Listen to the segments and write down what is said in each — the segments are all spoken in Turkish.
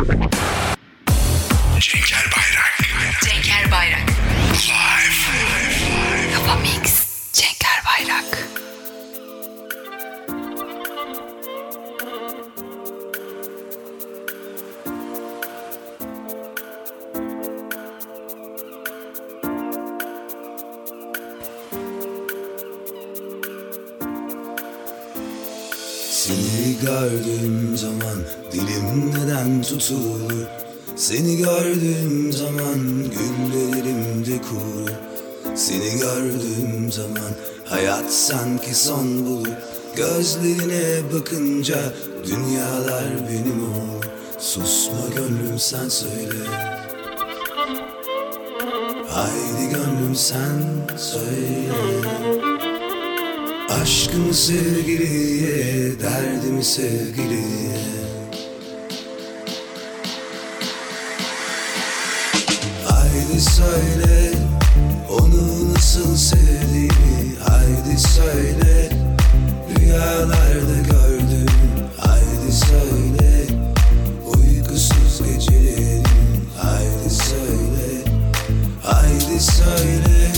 Cenk Erbayrak. Cenk Erbayrak. Live. Kafa Mix. Cenk Erbayrak. Seni gördüğüm zaman dilim neden tutulur? Seni gördüğüm zaman güllerimde kurur. Seni gördüğüm zaman hayat sanki son bulur. Gözlerine bakınca dünyalar benim olur. Susma gönlüm sen söyle. Haydi gönlüm sen söyle. Aşkımı sevgiliye, derdimi sevgiliye. Haydi söyle, onu nasıl sevdiğini. Haydi söyle, rüyalarda gördüm. Haydi söyle, uykusuz gecelerim. Haydi söyle, haydi söyle,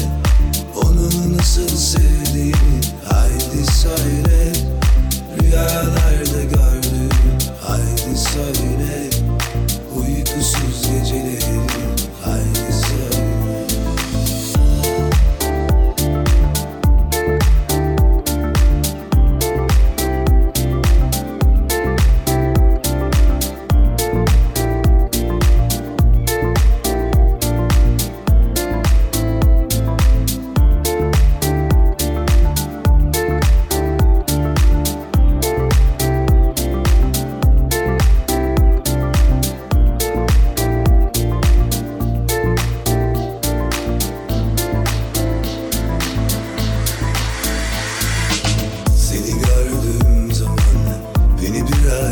onu nasıl sevdiğini. Haydi söyle, rüyalarda gördüm. Haydi söyle, uykusuz gecelerim. Haydi söyle.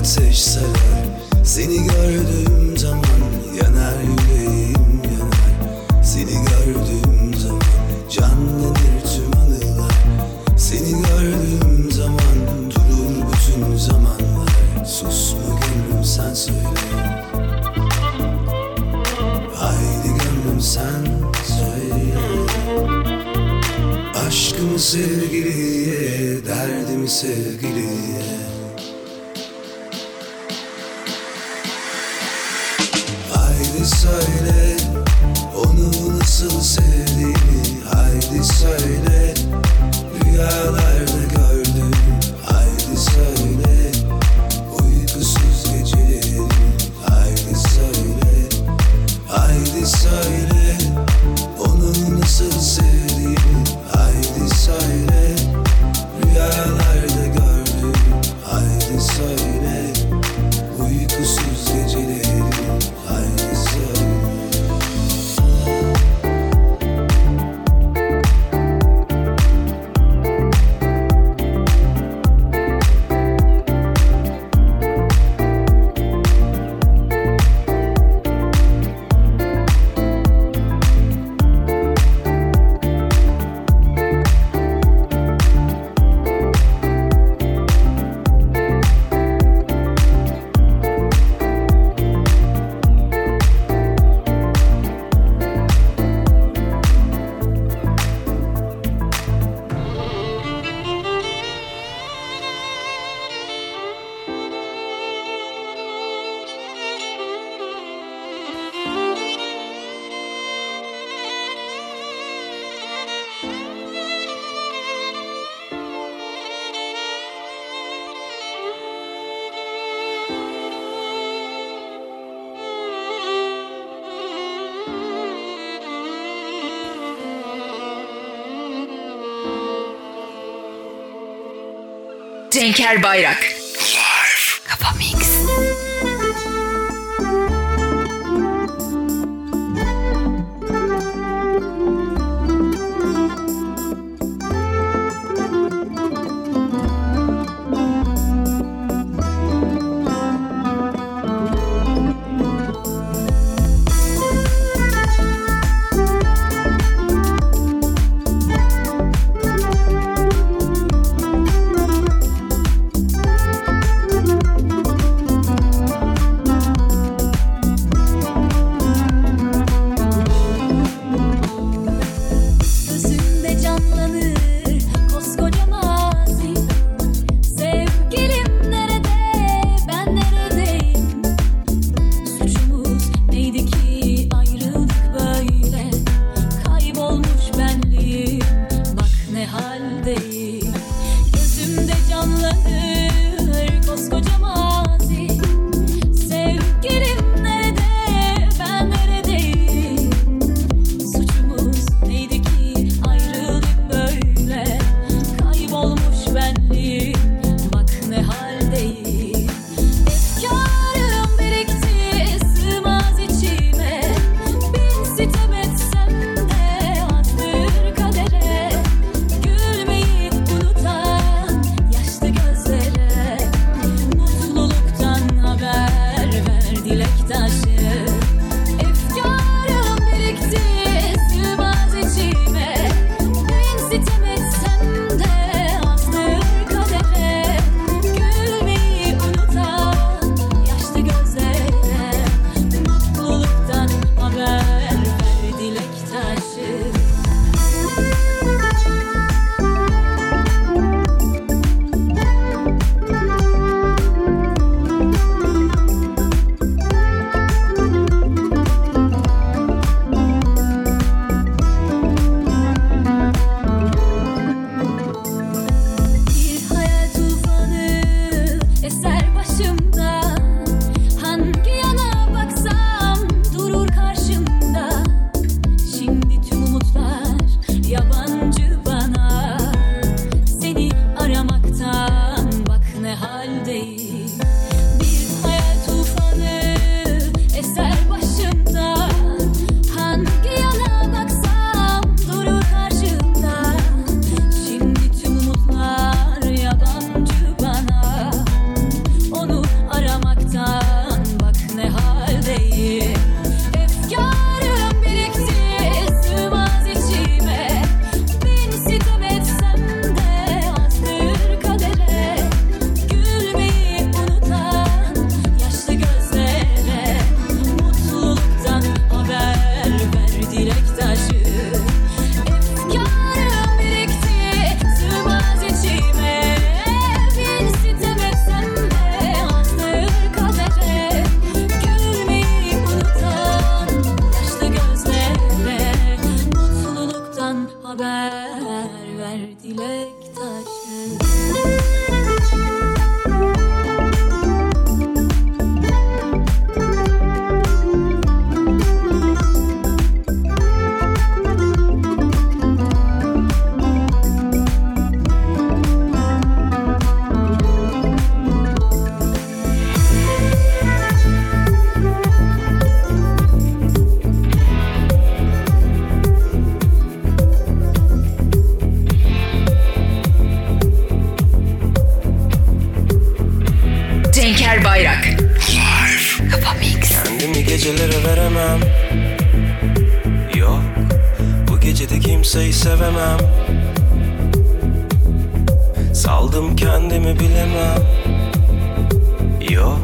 Ateş sarar. Seni gördüğüm zaman yanar yüreğim yanar. Seni gördüğüm zaman canlanır tüm anılar. Seni gördüğüm zaman durur bütün zamanlar. Susma gönlüm sen söyle. Haydi gönlüm sen söyle. Aşkımı sevgiliye, derdimi sevgiliye. Haydi söyle, onu nasıl sevdiğini. Haydi söyle, rüyalarda gördüm. Haydi söyle, uykusuz gecelerim. Haydi söyle, haydi söyle, onu nasıl sevdiğini. Haydi söyle, rüyalarda gördüm. Haydi söyle, uykusuz gecelerim. Haydi. Cenk Erbayrak Live Kafa Mix. dilek taşı. Efkarım birikti sığmaz içime. Ben sitem etsem de azdır kadere. Gülmeyi unutan yaşlı gözlere mutluluktan haber ver dilek taşı. Haber ver dilek taşı. Cenk Erbayrak Live Kafa Mix. Kendimi gecelere veremem. Yok, bu gecede kimseyi sevemem. Saldım kendimi bilemem. Yok,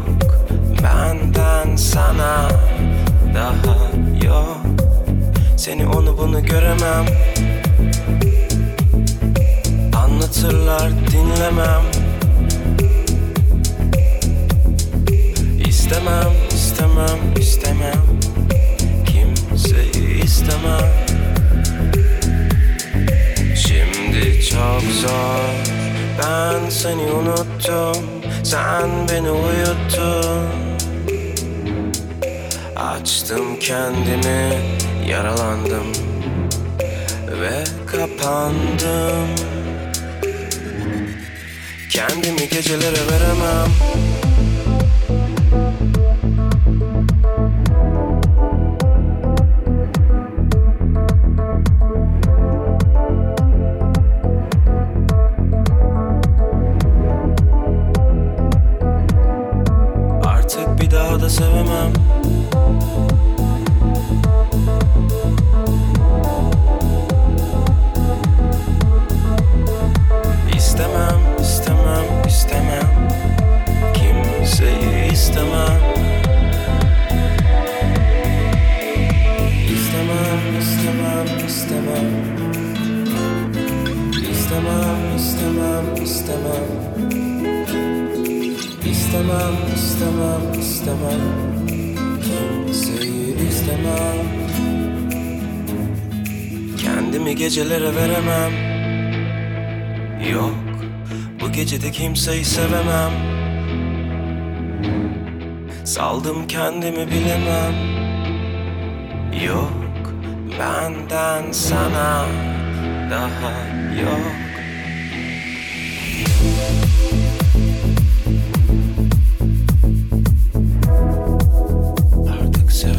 benden sana daha yok. Seni onu bunu göremem. Anlatırlar dinlemem. İstemem, istemem, istemem. Kimseyi istemem. Şimdi çok zor. Ben seni unuttum. Sen beni uyuttun. Açtım kendimi, yaralandım ve kapandım. Kendimi gecelere veremem. Da sevemem. İstemem, istemem, istemem. Kimseyi istemem. İstemem, istemem, istemem. İstemem, istemem, istemem. İstemem, istemem, istemem. Kimseyi istemem. Kendimi gecelere veremem. Yok, bu gecede kimseyi sevemem. Saldım kendimi bilemem. Yok, benden sana daha yok. İstemem,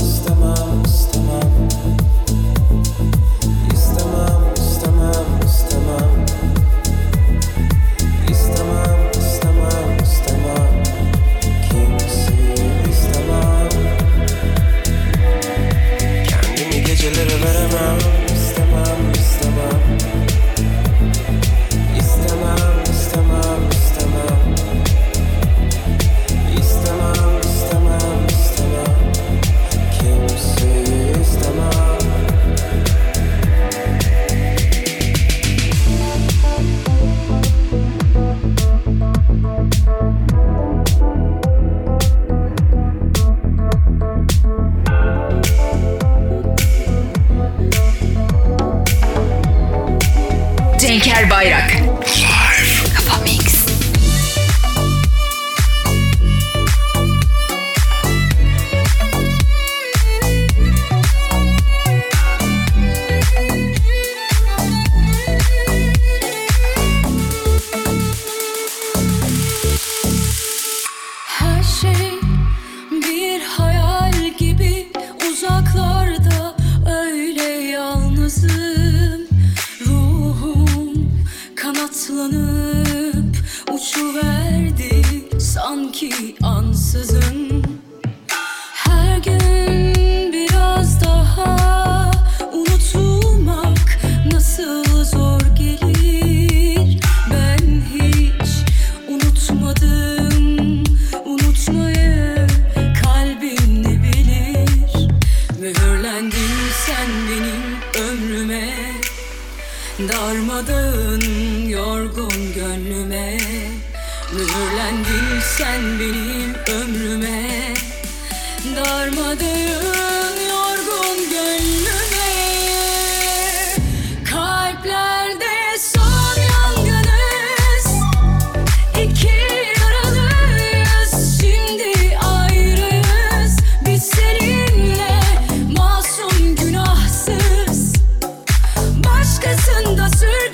istemem, istemem. Erbayrak. Kanatlanıp uçuverdi sanki ansızın. Her gün biraz daha unutulmak nasıl zor gelir. Ben hiç unutmadım, unutmayı kalbim ne bilir. Mühürlendin sen benim ömrüme, darmadağın yorgun gönlüme. Mühürlendin sen benim ömrüme, darmadağın yorgun gönlüme. Kalplerde son yangınız, iki yaralıyız, şimdi ayrıyız. Biz seninle masum günahsız, başkasında sürgün.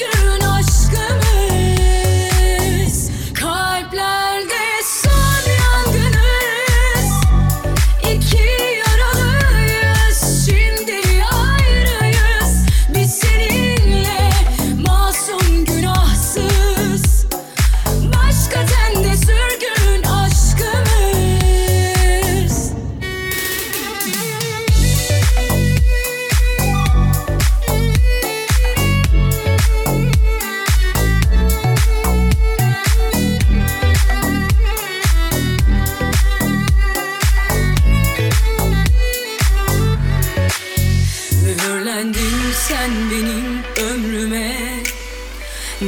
Mühürlendin sen benim ömrüme,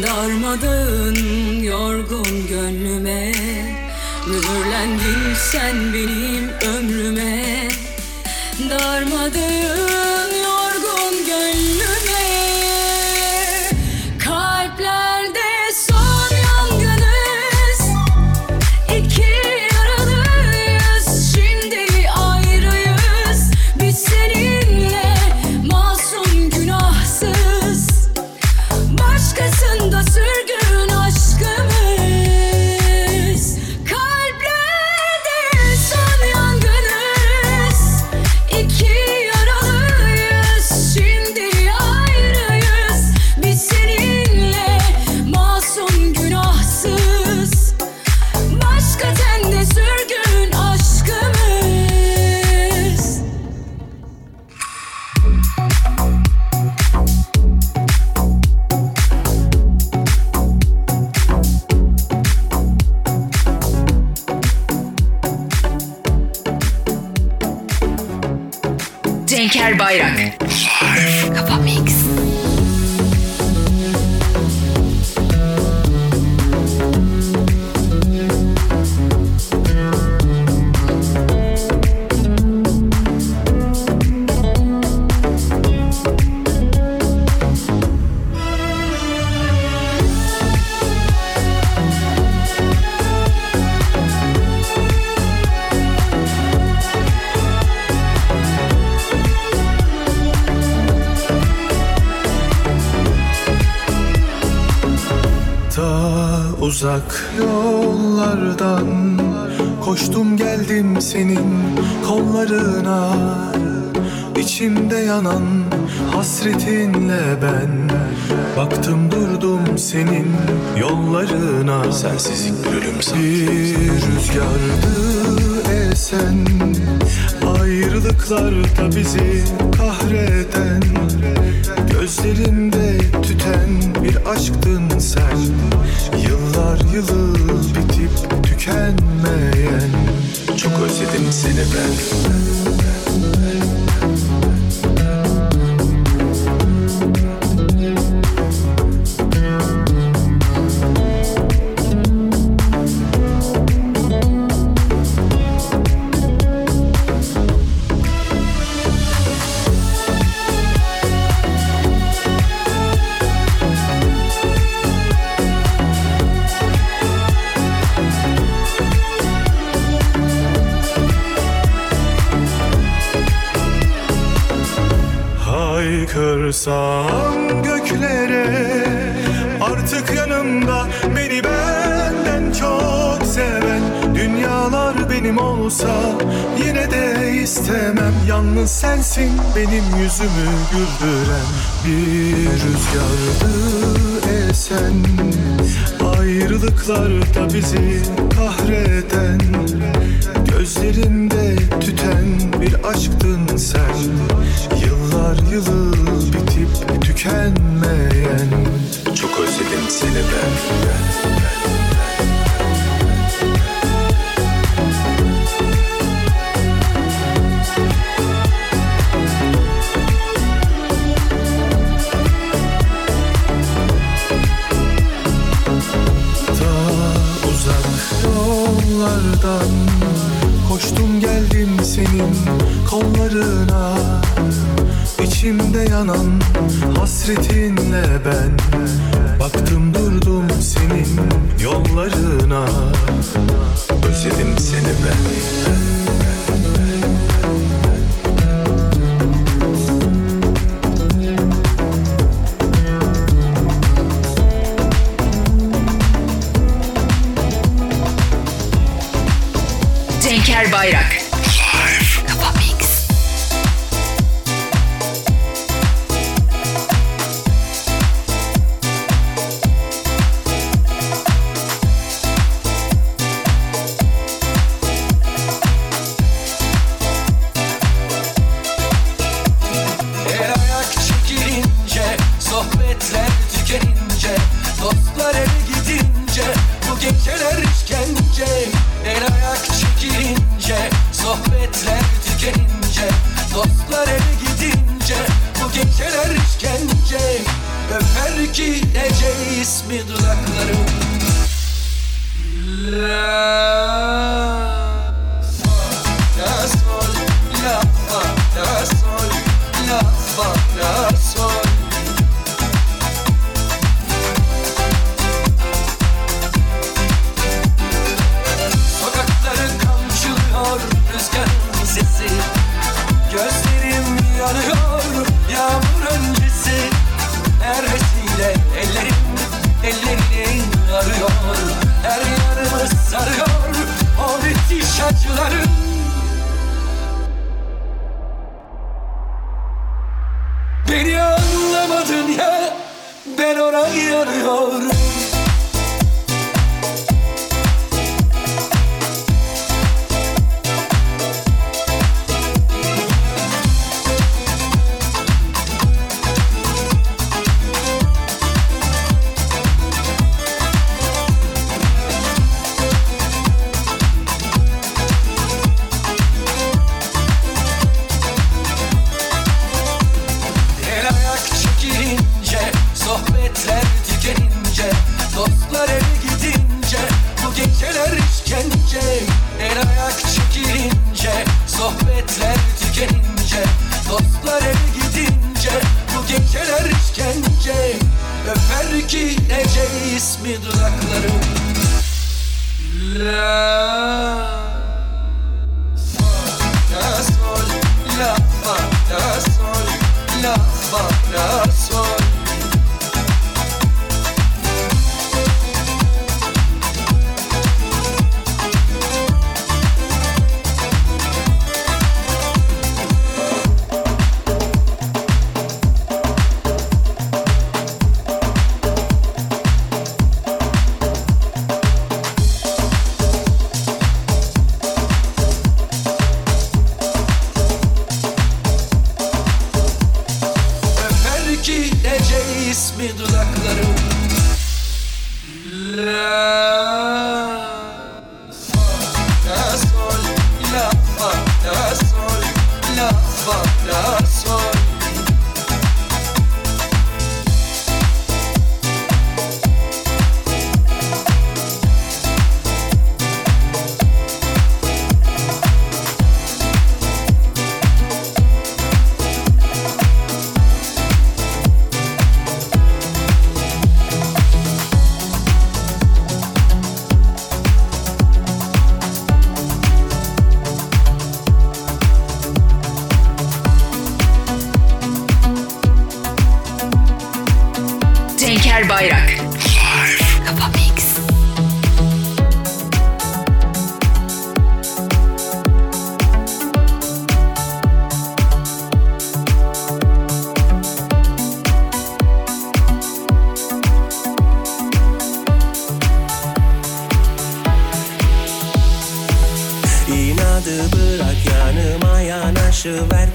darmadağın yorgun gönlüme. Mühürlendin sen benim ömrüme, darmadağın yorgun gönlüme. Kalplerde son yangınız, iki yaralıyız, şimdi ayrıyız. Biz seninle başkasında sürgün aşkımız. Kalplerde son yangınız, İki yaralıyız, şimdi ayrıyız. Biz seninle masum günahsız, başka tende sürgün aşkımız. Cenk Erbayrak Kafa Mix. Uzak yollardan koştum geldim senin kollarına. İçimde yanan hasretinle ben baktım durdum senin yollarına. Sensizlik bir ölüm sanki. Bir rüzgardı esen, ayrılıklar da bizi kahreden. Gözlerinde tüten bir aşktın sen, yıllar yılı bitip tükenmeyen. Çok özledim seni ben. kırsam göklere, artık yanımda beni benden çok seven, dünyalar benim olsa yine de istemem. Yalnız sensin benim yüzümü güldüren, bir rüzgardı esen, ayrılıklarda bizi kahreden, gözlerimde tüten bir aşktın sen, yıllar yılı bitip tükenmeyen. Çok özledim seni ben. Koştum geldim senin kollarına, içimde yanan hasretinle ben baktım durdum senin yollarına. Özledim seni ben. Cenk Erbayrak Cenk Erbayrak Kafa Mix. İnadı bırak, yanıma yanaşıver.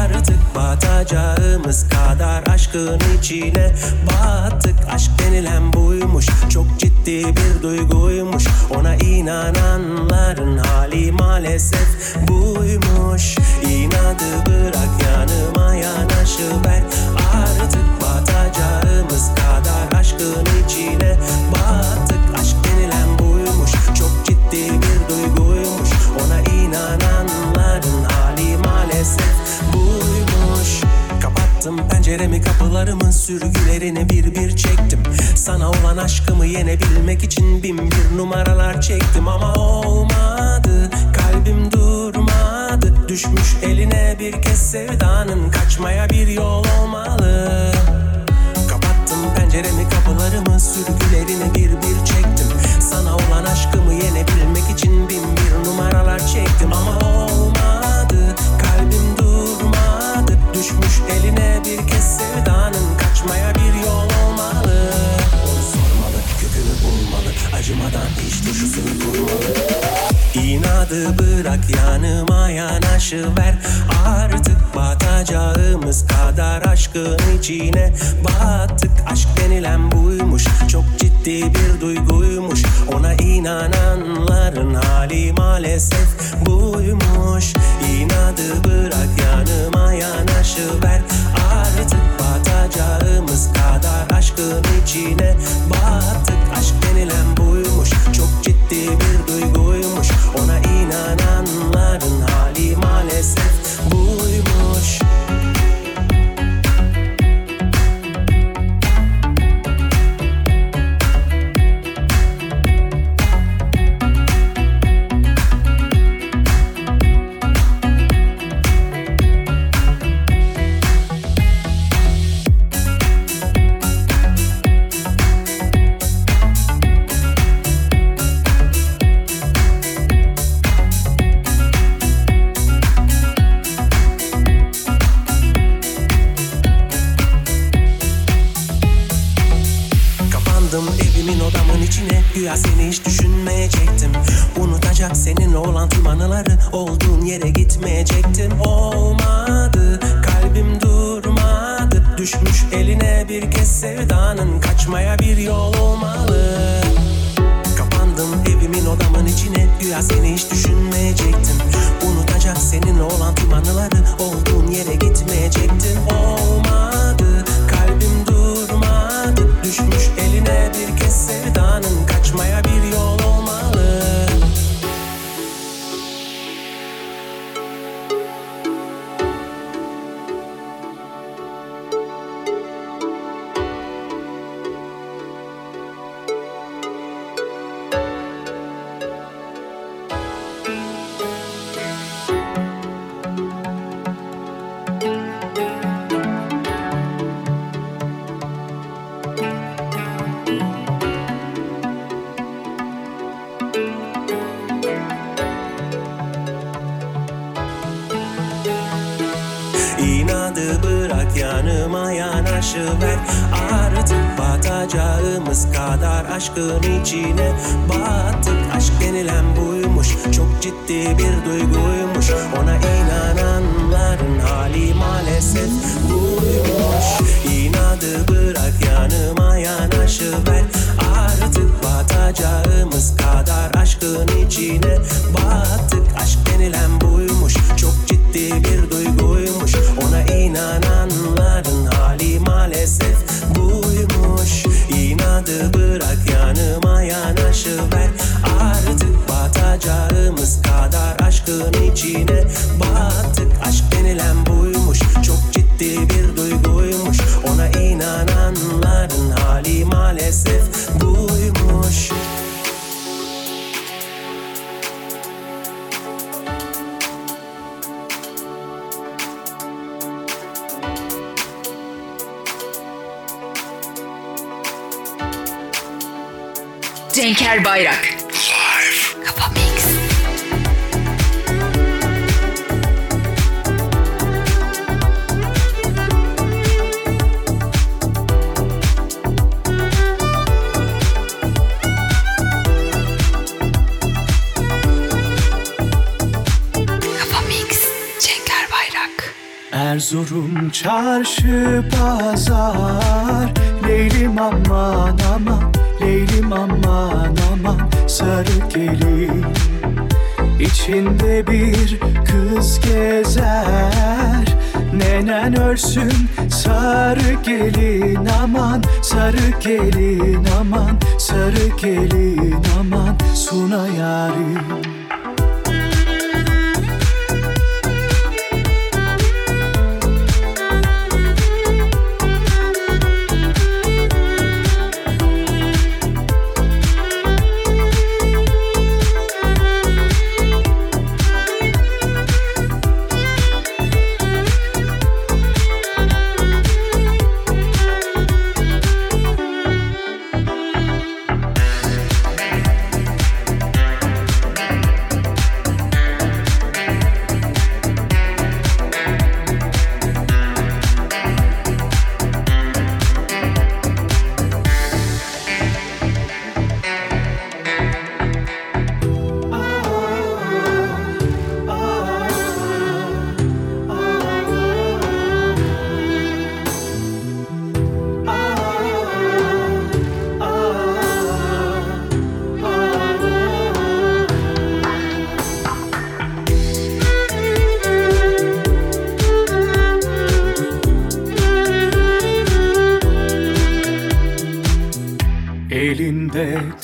Artık batacağımız kadar aşkın içine battık. Aşk denilen buymuş, çok ciddi bir duyguymuş. Ona inananların hali maalesef buymuş. İnadı bırak, yanıma yanaşıver. Artık batacağımız kadar aşkın içine battık. Aşk denilen buymuş, çok ciddi bir duyguymuş. Ona inananların hali maalesef buymuş. Kapattım penceremi, kapılarımın sürgülerini bir bir çektim. Sana olan aşkımı yenebilmek için bin bir numaralar çektim. Ama olmadı, kalbim durmadı. Düşmüş eline bir kez sevdanın, kaçmaya bir yol olmalı. Kapattım penceremi, kapılarımın sürgülerini bir bir çektim. Sana olan aşkımı yenebilmek için bin bir numaralar çektim. Ama olmadı, kalbim durmadı. Düşmüş eline bir kez sevdanın, kaçmaya bir yol olmalı. Onu sormalı, kökünü bulmalı, acımadan hiç duruşunu kurmalı. İnadı bırak, yanıma yanaşıver. Artık batacağımız kadar aşkın içine battık. Aşk denilen buymuş, çok ciddi bir duyguymuş. Ona inananların hali maalesef buymuş. İnadı bırak, yanıma yanaşıver. Artık batacağımız kadar aşkın içine battık. Aşk denilen buymuş, çok ciddi bir duyguymuş. Ona inananların hali maalesef buymuş. Evimin odamın içine, güya seni hiç düşünmeyecektim. Unutacak seninle olan tüm anıları, olduğun yere gitmeyecektim. Olmadı, kalbim durmadı. Düşmüş eline bir kez sevdanın, kaçmaya bir yol olmalı. Kapandım evimin odamın içine, güya seni hiç düşünmeyecektim. Unutacak seninle olan tüm anıları, olduğun yere gitmeyecektim. Olmadı, kalbim durmadı. Düşmüş eline bir kez sevdanın, kaçmaya bir yol olmalı. İnadı bırak, yanıma yanaşıver. Artık batacağımız kadar aşkın içine battık. Aşk denilen buymuş, çok ciddi bir duyguymuş. Ona inananların hali maalesef buymuş. İnadı bırak, yanıma yanaşıver. Artık batacağımız kadar aşkın içine battık. Aşk denilen buymuş, çok ciddi bir duyguymuş. Ona inananların hali maalesef buymuş. İnadı bırak, yanıma yanaşıver. Artık batacağımız kadar aşkın içine battık. Aşk denilen buymuş, çok ciddi bir duyguymuş. Ona inananların hali maalesef buymuş. Cenk Erbayrak Live Kafa Mix. Erzurum çarşı pazar, Leylim aman aman, Leylim aman aman. Sarı gelin içinde bir kız gezer, nenen örsün sarı gelin aman, sarı gelin aman, sarı gelin aman. Suna yarim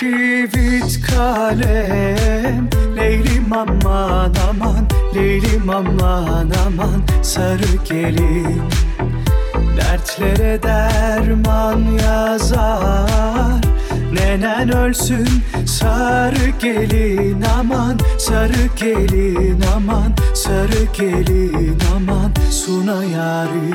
divit kalem, Leylim aman aman, Leylim aman aman. Sarı gelin dertlere derman yazar, nenen ölsün sarı gelin aman, sarı gelin aman, sarı gelin aman. Suna yarim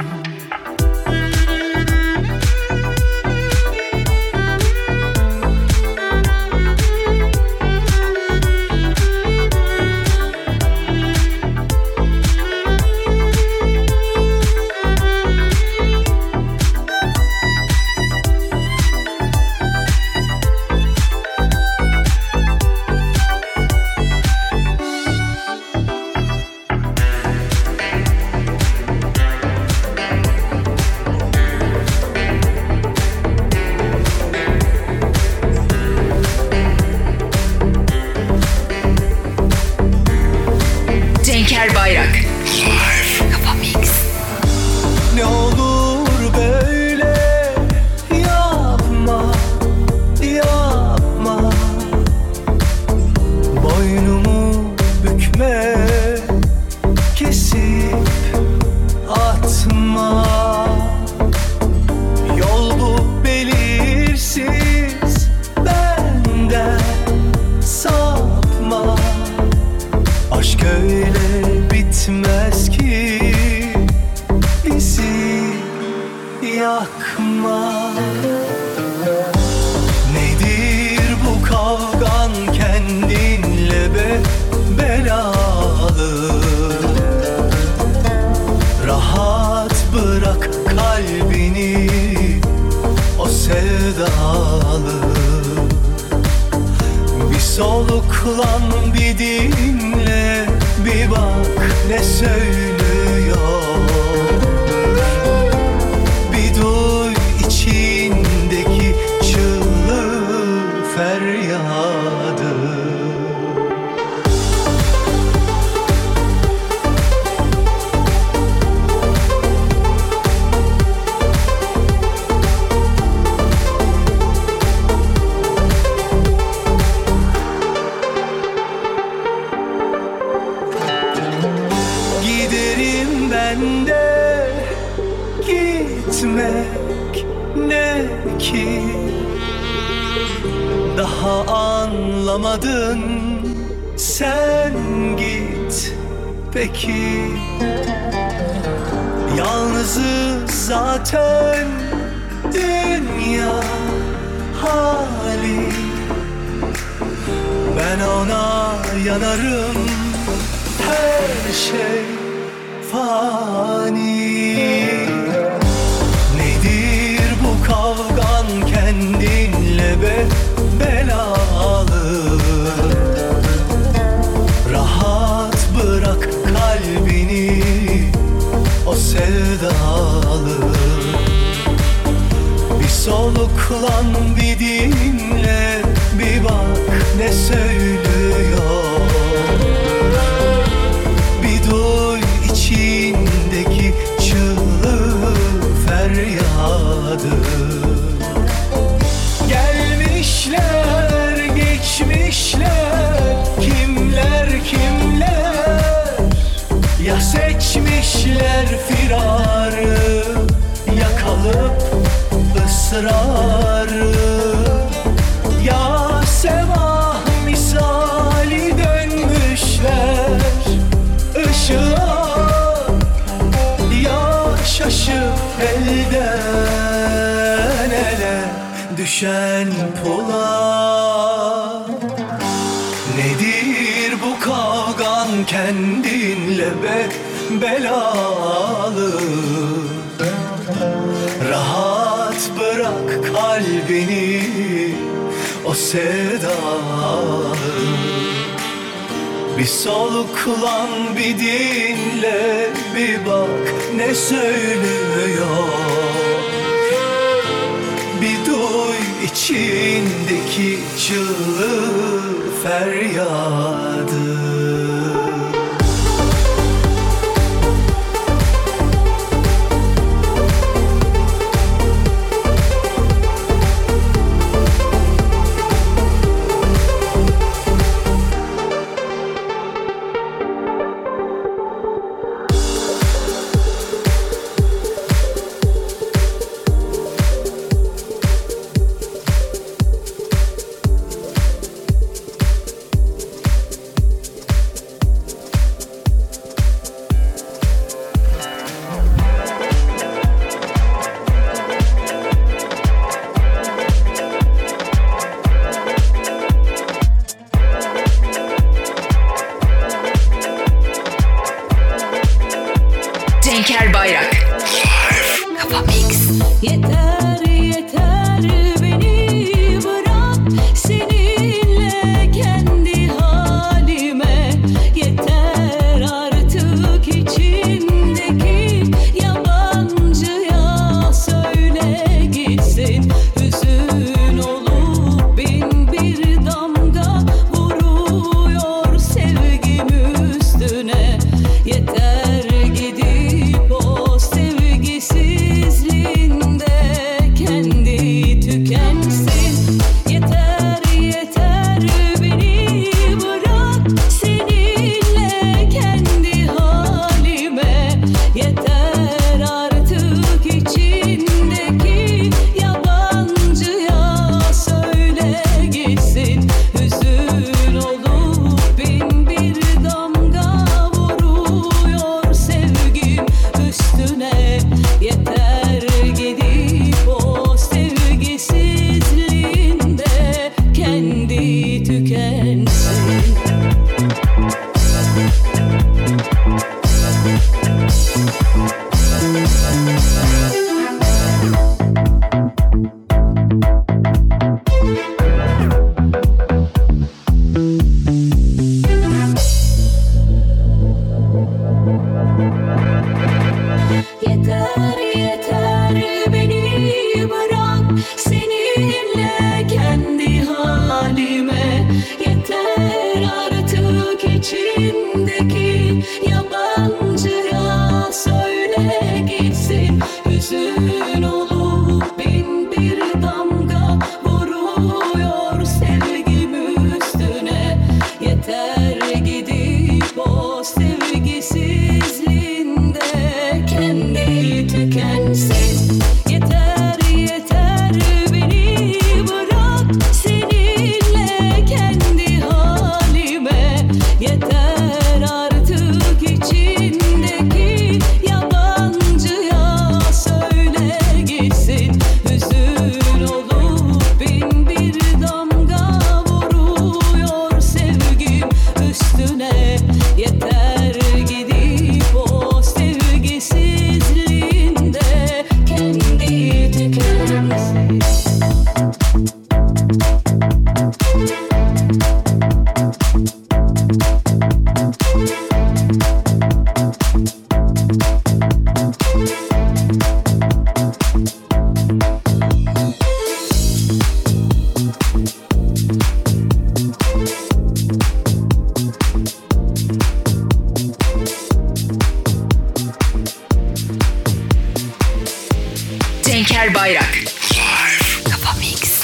Erbayrak Live Kafa Mix. Ne olur böyle yapma, yapma. Boynumu bükme, kesip atma. Yol bu belirsiz, benden sapma. Aşk öyle bitmez ki, bizi yakma. Nedir bu kavgan kendinle be belalı? Rahat bırak kalbini o sevdalı. Bir soluklan, bir dinle, bir bak ne söylüyor. Bir duy içindeki çığlığı, feryadı. Gitmek ne ki? Daha anlamadın, sen git peki. Yalnızız zaten, dünya hali yanarım, her şey fani. Nedir bu kavgan kendinle be belalı? Rahat bırak kalbini o sevdalı. Bir soluklan, bir dinle, bir bak ne söylüyor. Bir duy içindeki çığlığı, feryadı. Gelmişler, geçmişler, kimler kimler. Ya seçmişler firarı, ya kalıp ısrarı. Ya sevah misali dönmüşler ışığa, ya şaşıp elden ele düşen pola. Nedir bu kavgan kendinle be belalı? Rahat bırak kalbini o sevdalı. Bir soluklan, bir dinle, bir bak ne söylüyor. Bir duy içindeki çığlığı, feryadı. Cenk Erbayrak Kafa Mix.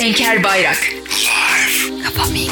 Cenk Erbayrak Live Kafa Mix.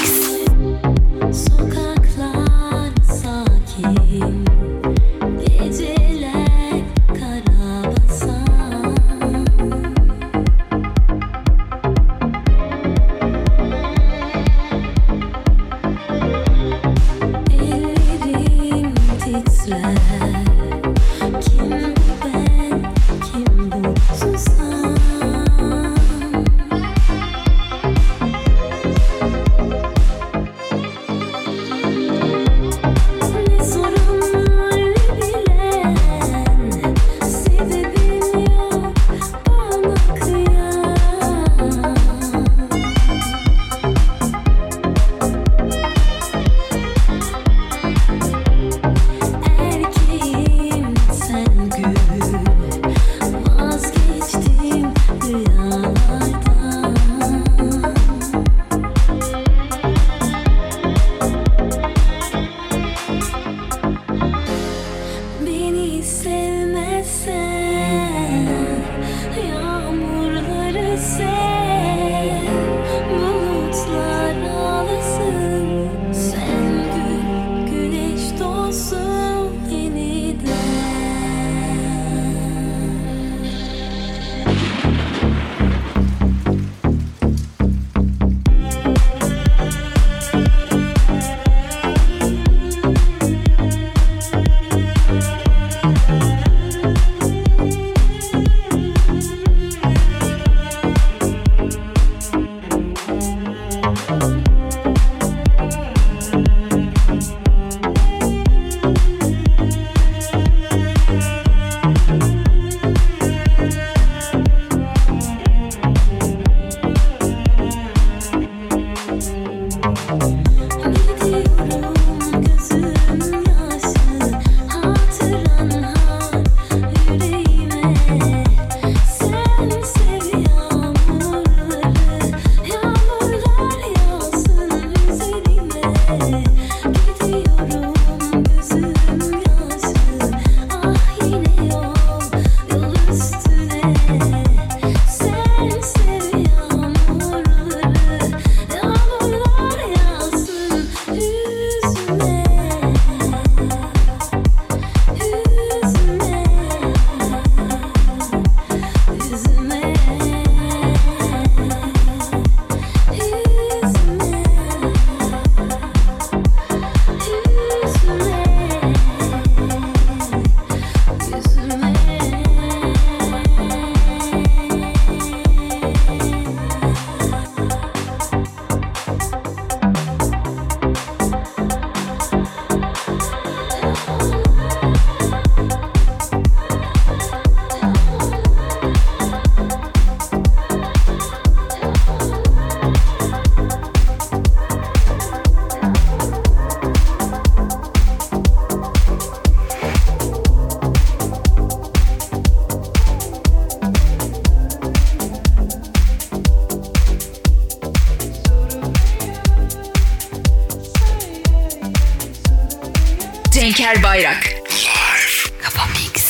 Cenk Erbayrak Live Kafa Mix.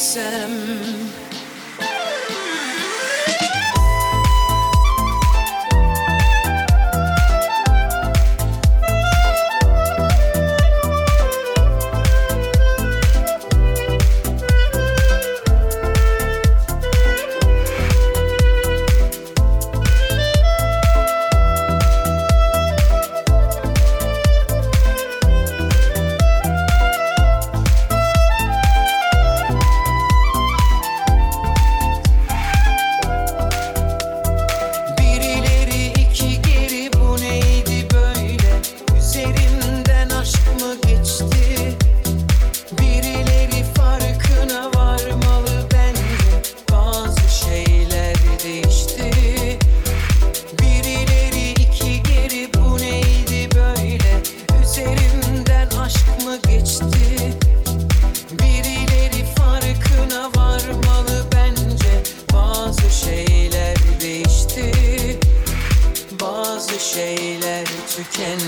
desem. Şeyler tükendi.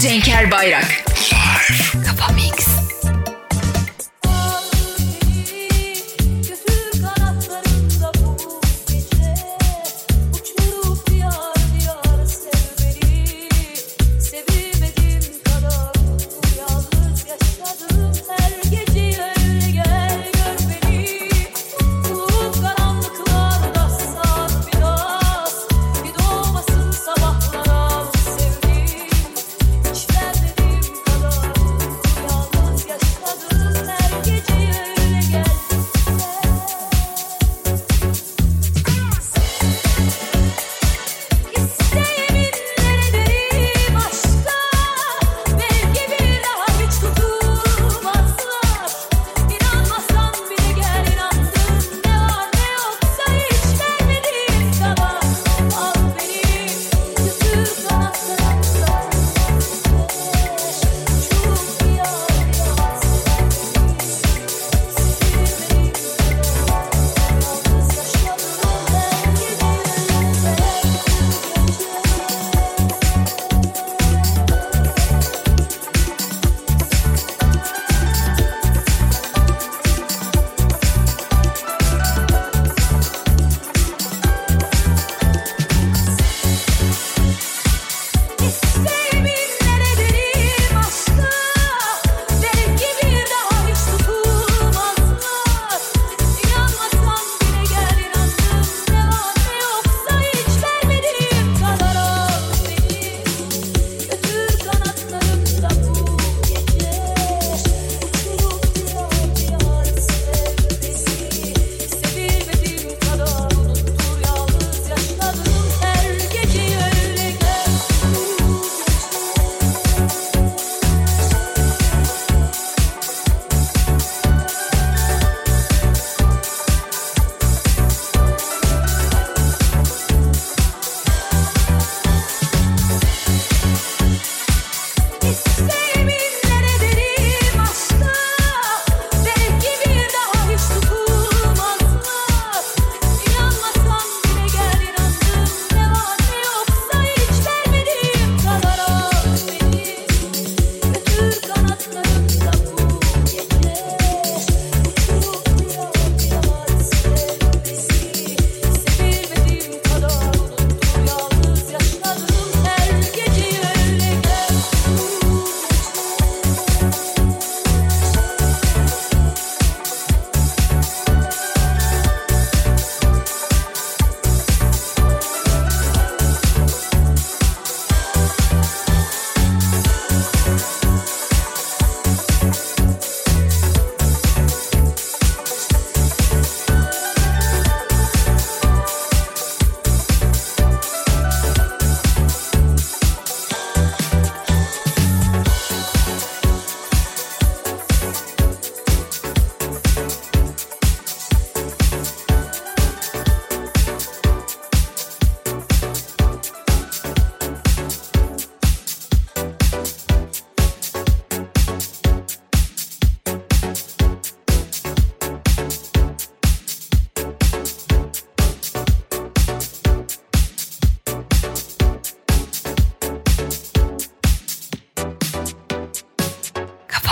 Cenk Erbayrak Live Kapa Mix.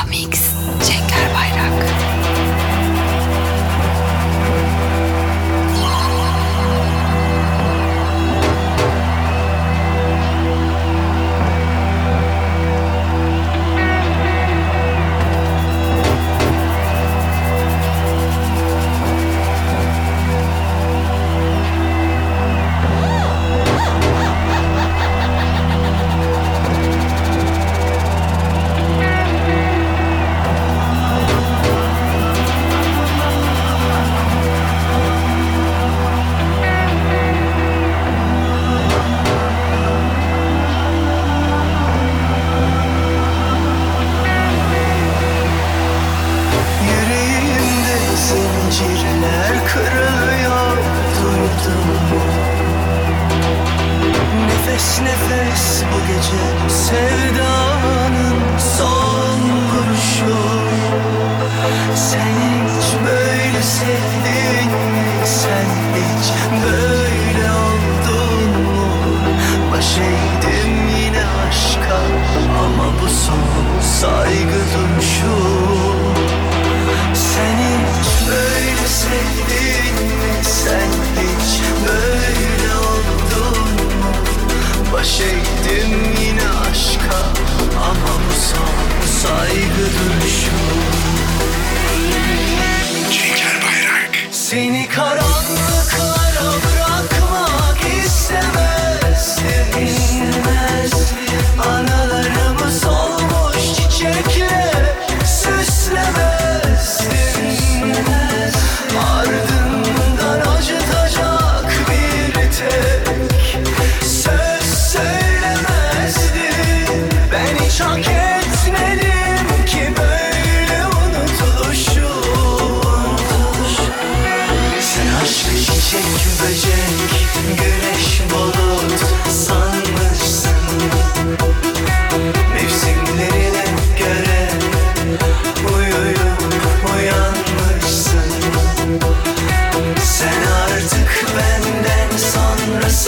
Mix, Cenk Erbayrak. Kırılıyor, duydum mu? Nefes nefes bu gece sevdanın son kurşu. Sen hiç böyle sevdin mi? Sen hiç böyle oldun mu? Baş eğdim yine aşka ama bu son saygı duruşu. Sen hiç böyle sevdin mi? Sen hiç böyle oldun mu? Baş eğdim yine aşka ama bu son saygı duruşu. Cenk Erbayrak. Seni karanlıklara bırakmak istemezdim. Analarımız olmuş çiçekle süslemez.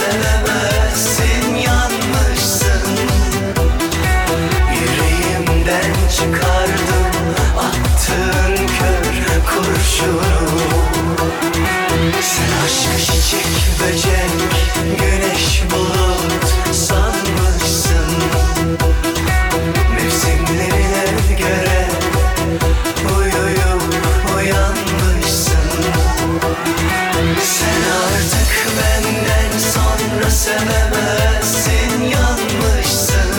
Sevemezsin, yanmışsın. Yüreğimden çıkardım attığın kör kurşunu. Sen aşk çiçek böcek, güneş bulut sanmışsın. Mevsimlerine göre uyuyup uyanmışsın. Sen artık benden sonra sevemezsin, yanmışsın.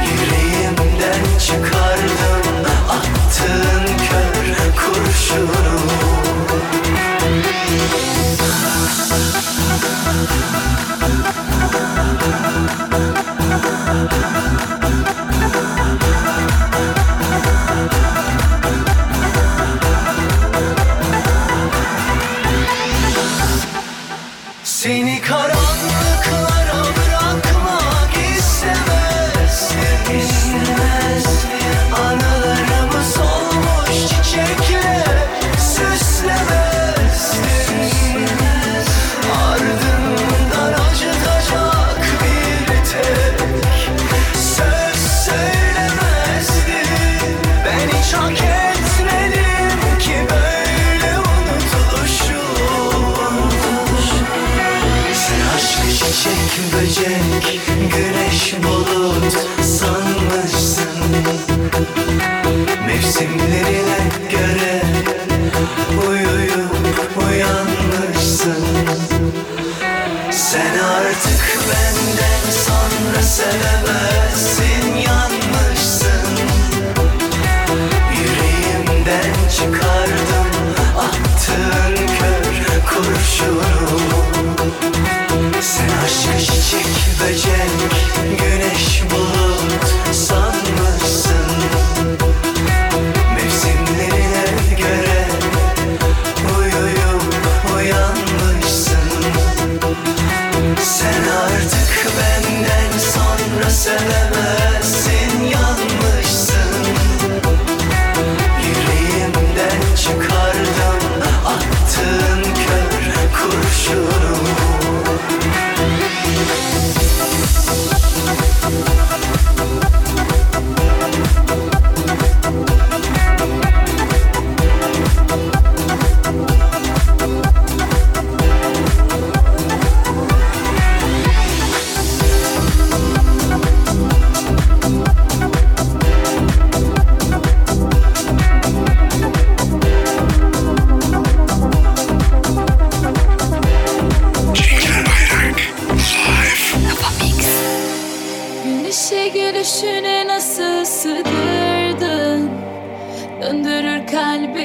Yüreğimden çıkardım attığın kör kurşunu. Seni karanlıklara bırakmak istemez. Analarımız olmuş çiçekle süslemezdin. Ardından acıtacak bir tek söz söylemezdin. Ben hiç hak etmedim ki böyle unutuluşu. Çiçek böcek, güneş bulut sanmışsın. Mevsimlerine göre uyuyup uyanmışsın. Sen artık benden sonra sevemezsin, yanmışsın. Yüreğimden çıkardım attığın kör kurşunu. Sen aşk çiçek böcek, güneş bulut sanmışsın. Mevsimlerine göre uyuyup uyanmışsın. Sen artık benden sonra sevemezsin, yanmışsın. Yüreğimden çıkardım attığın kör kurşunu.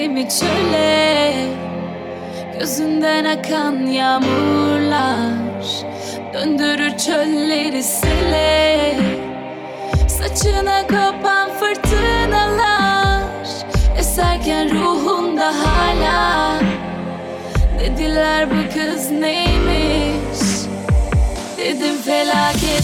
kalbimi çöle, gözünden akan yağmurlar döndürür çölleri sele. Saçına kopan fırtınalar eserken ruhunda hala, dediler bu kız neymiş, dedim felaket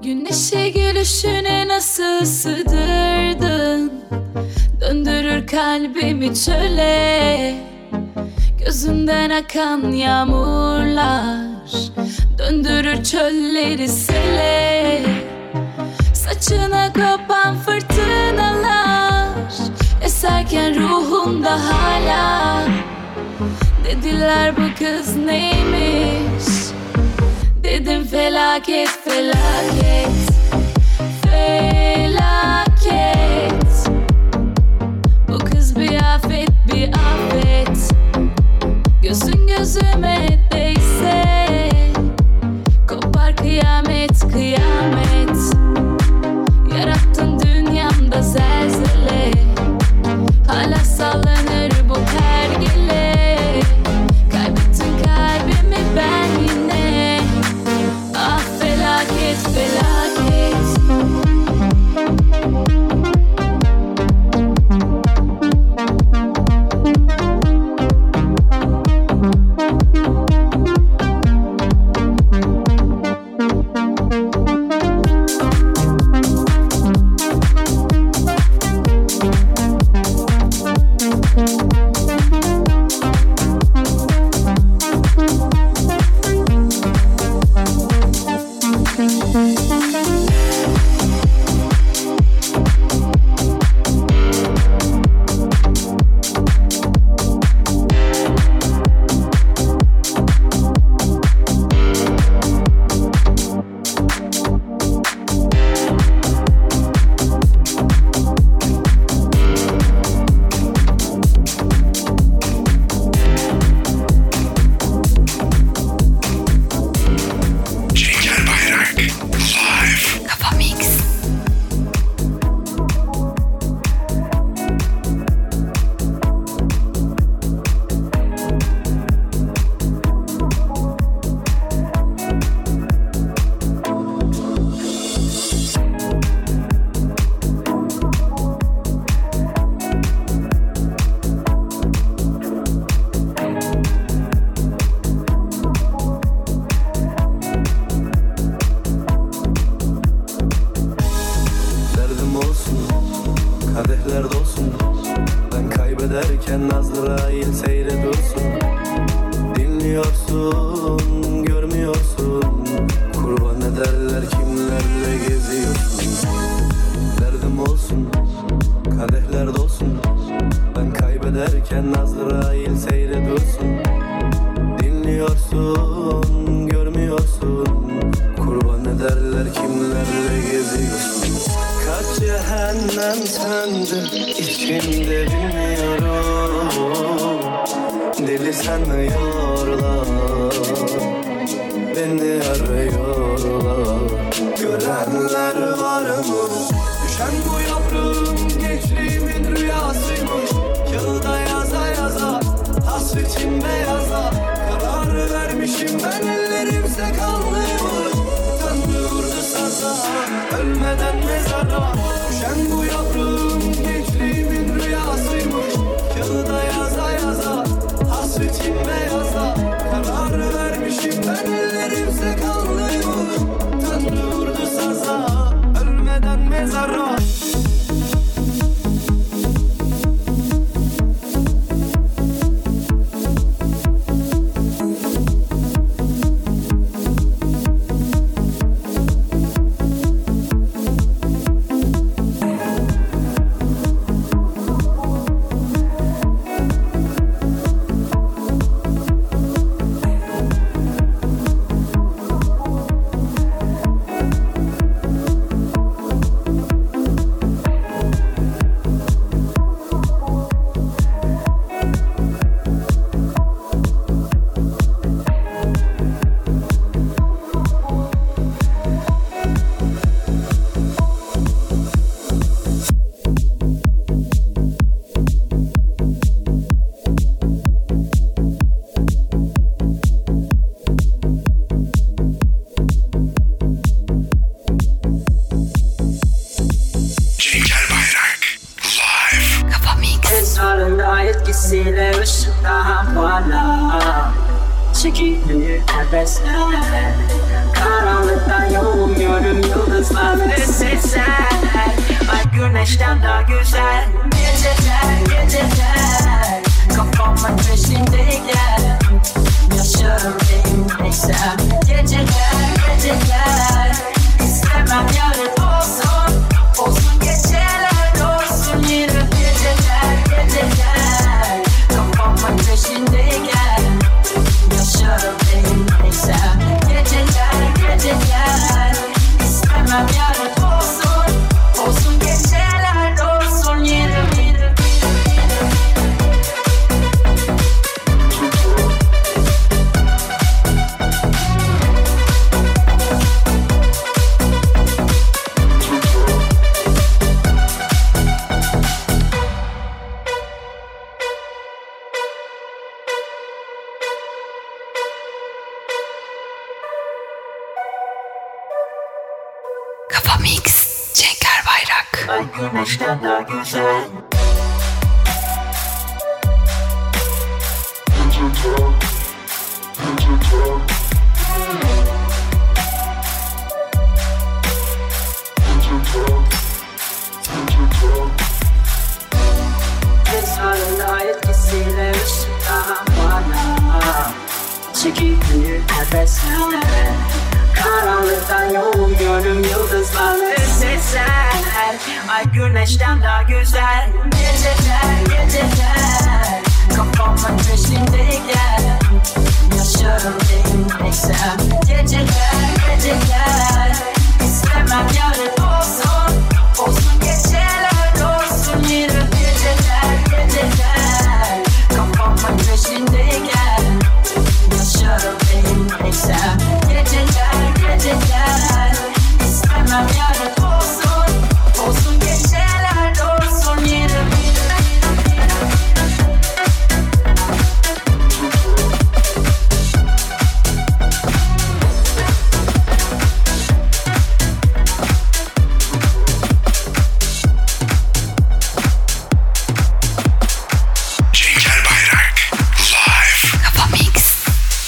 Güneşe gülüşüne nasıl sığdırdın, döndürür kalbimi çöle, gözünden akan yağmurlar döndürür çölleri sele. Saçına kopan fırtınalar eserken ruhumda hala, dediler bu kız neymiş, dedim felaket felaket felaket. Bu kız bir afet bir afet, gözün gözüme değse kopar kıyamet kıyamet. Yarattın dünyamda zelzele, hala sallanır bu her gele. Kaybettin kalbimi ben yine, ah felaket felaket. Ölmeden mezara Sen bu yaprağım gençliğimin rüyasıymış. Kağıda yaza yaza hasretim beyaza karar vermişim ben, ellerimse kanlıymış. Tanrı vurdu saza, ölmeden mezara.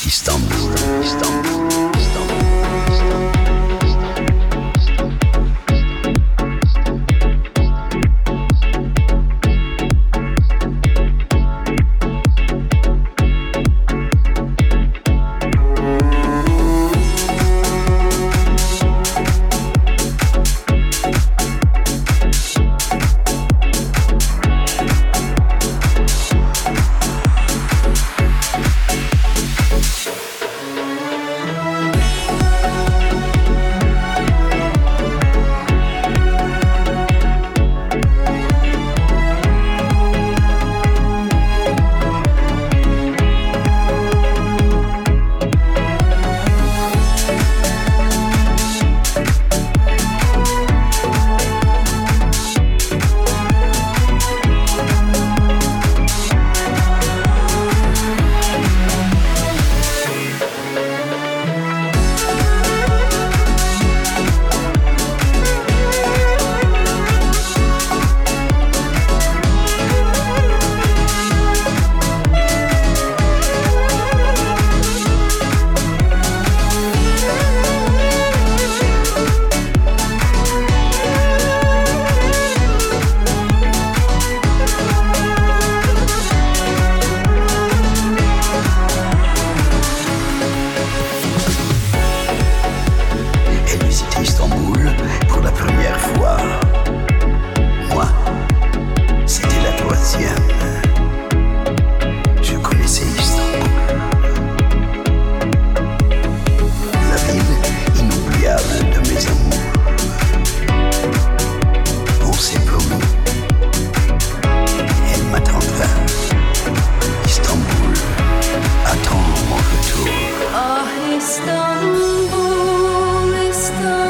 İstanbul. première fois, moi, c'était la troisième. Je connaissais Istanbul, la ville inoubliable de mes amours. On s'est promis, elle m'attendra. Istanbul, attends mon retour. Ah Istanbul, Istanbul.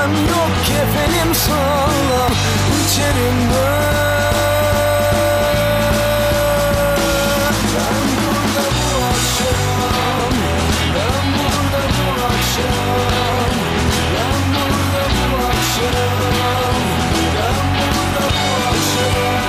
güvenem yok, kefenim sağlam, içerim ben burada bu akşam, ben burada bu akşam, ben burada bu akşam, ben burada bu akşam.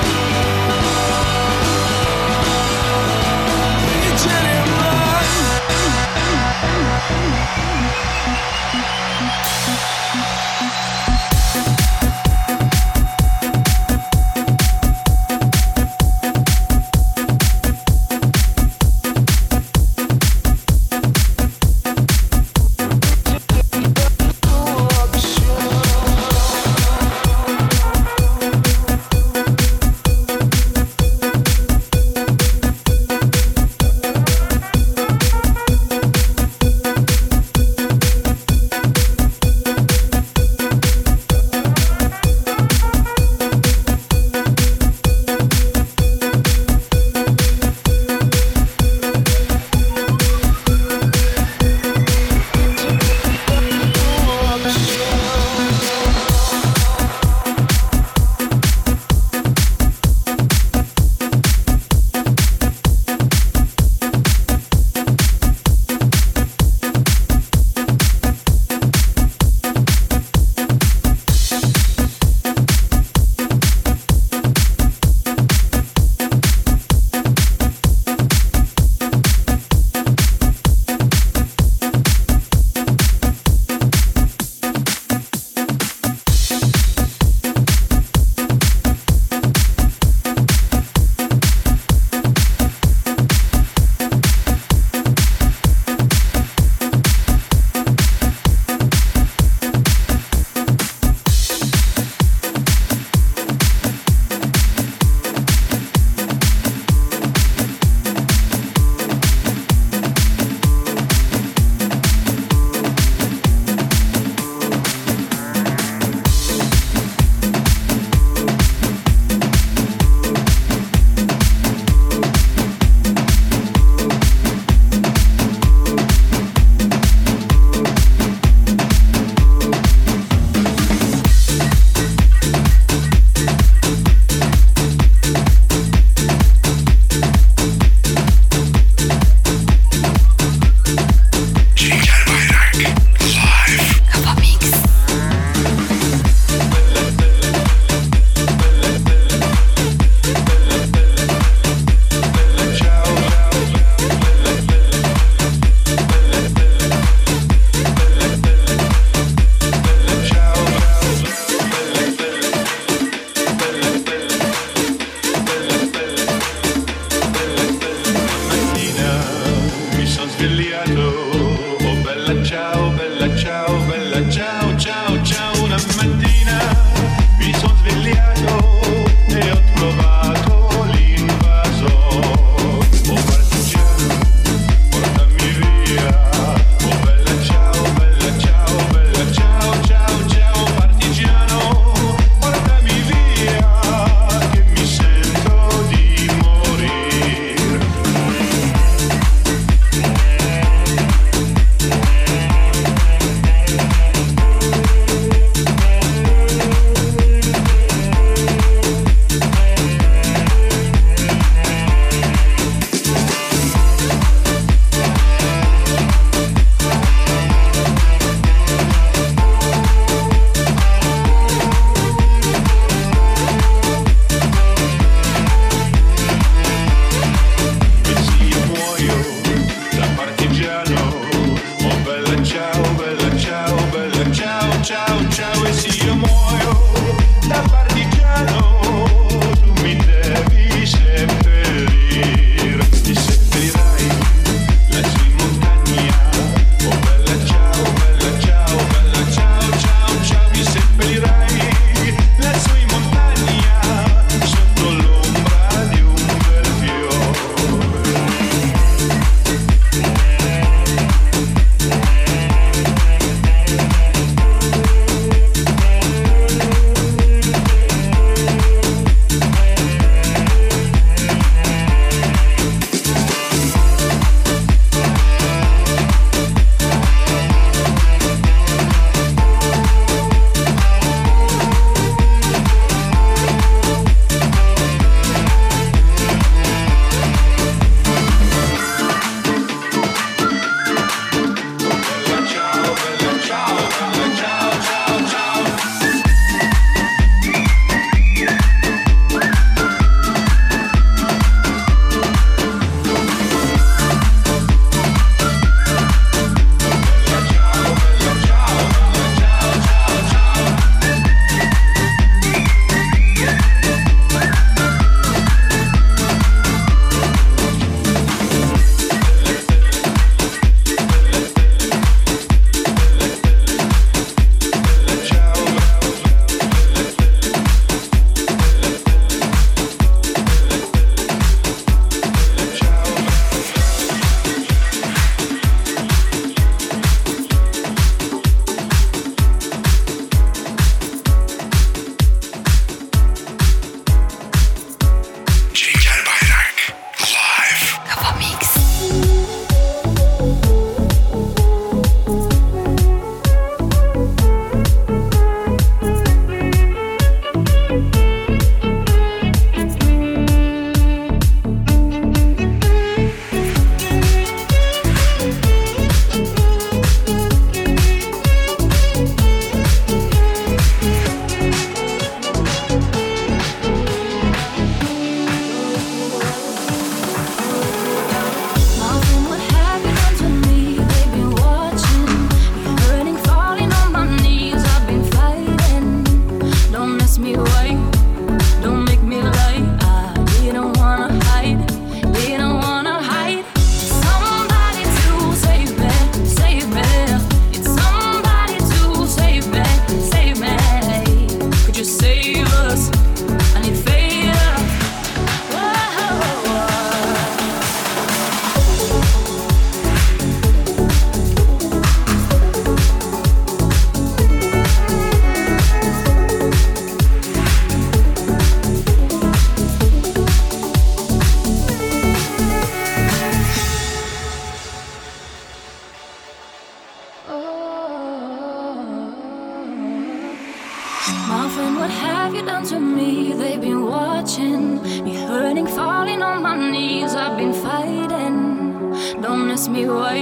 My friend, what have you done to me? They've been watching me hurting, falling on my knees. I've been fighting. Don't ask me why,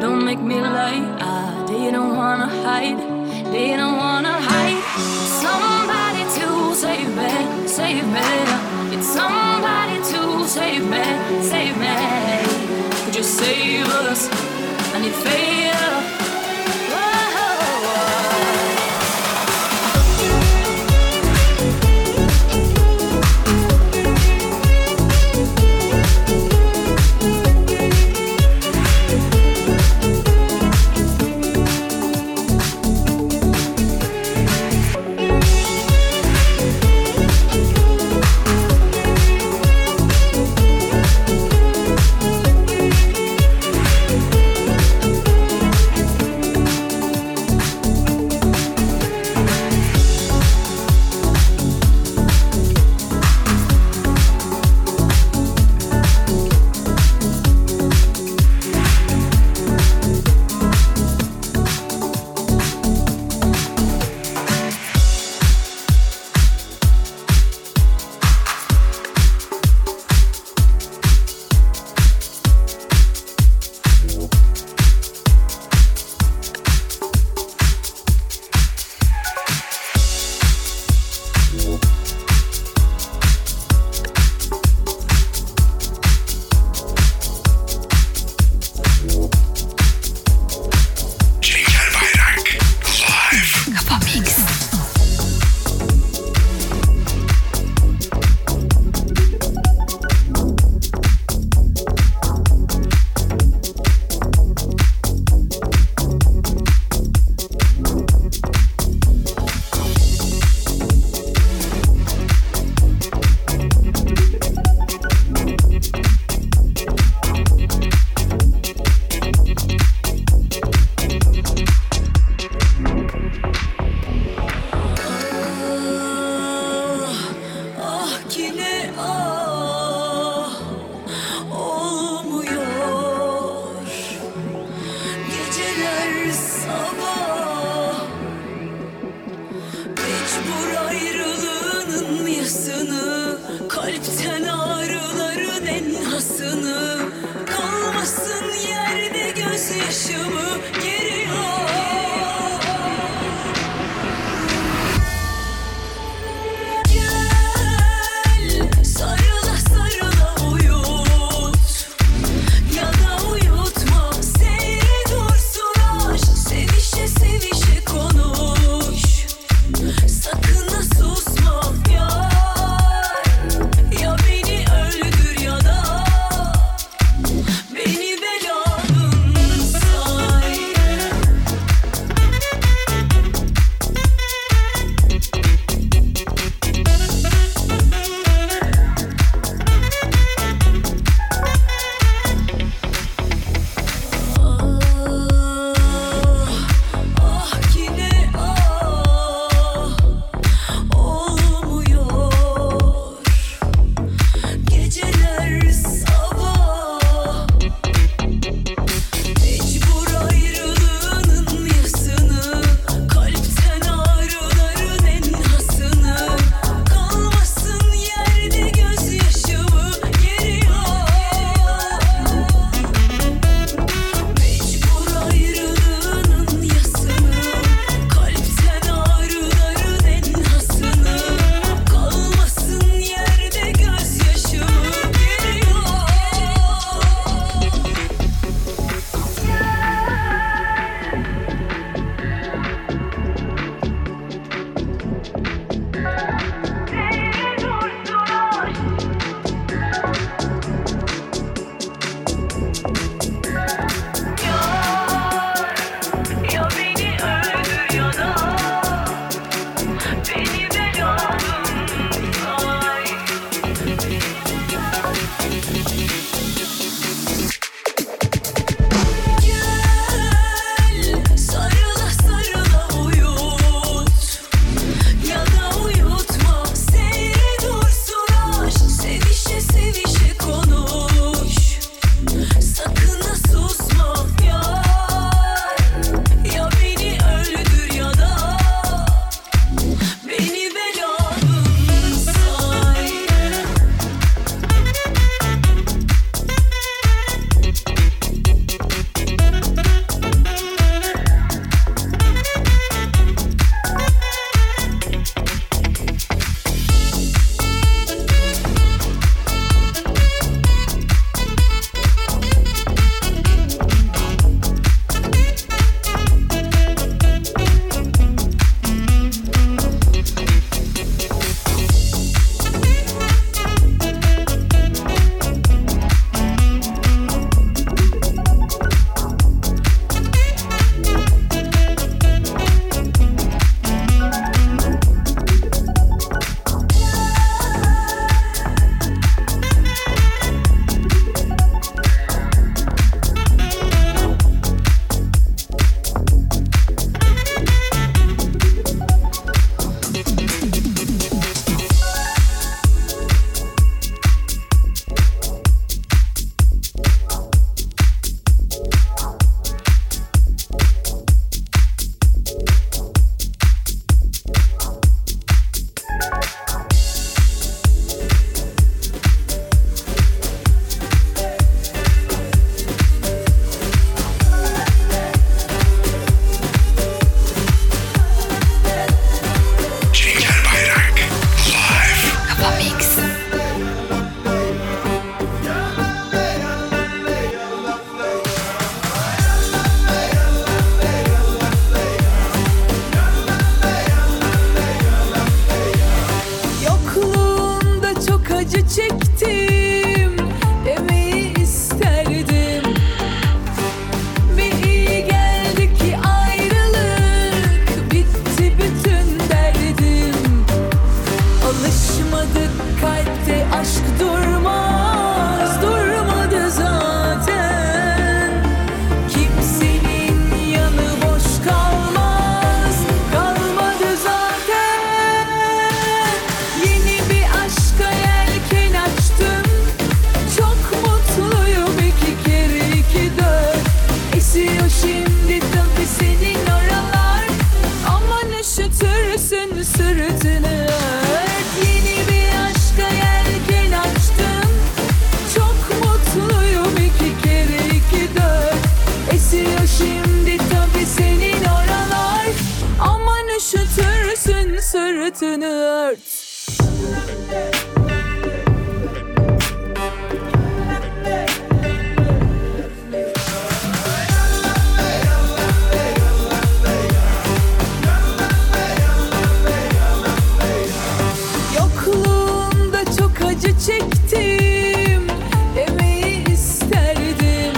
don't make me lie. I didn't wanna hide, didn't wanna hide. Somebody to save me. It's somebody to save me, save me. Could you save us? I need favor. Düşersin sırtını ört. Yeni bir aşka yelken açtım. Çok mutluyum, 2 kere 2 4. Esiyor şimdi tabi senin oralar. Aman üşütürsün sırtını ört. Çektim, demeyi isterdim.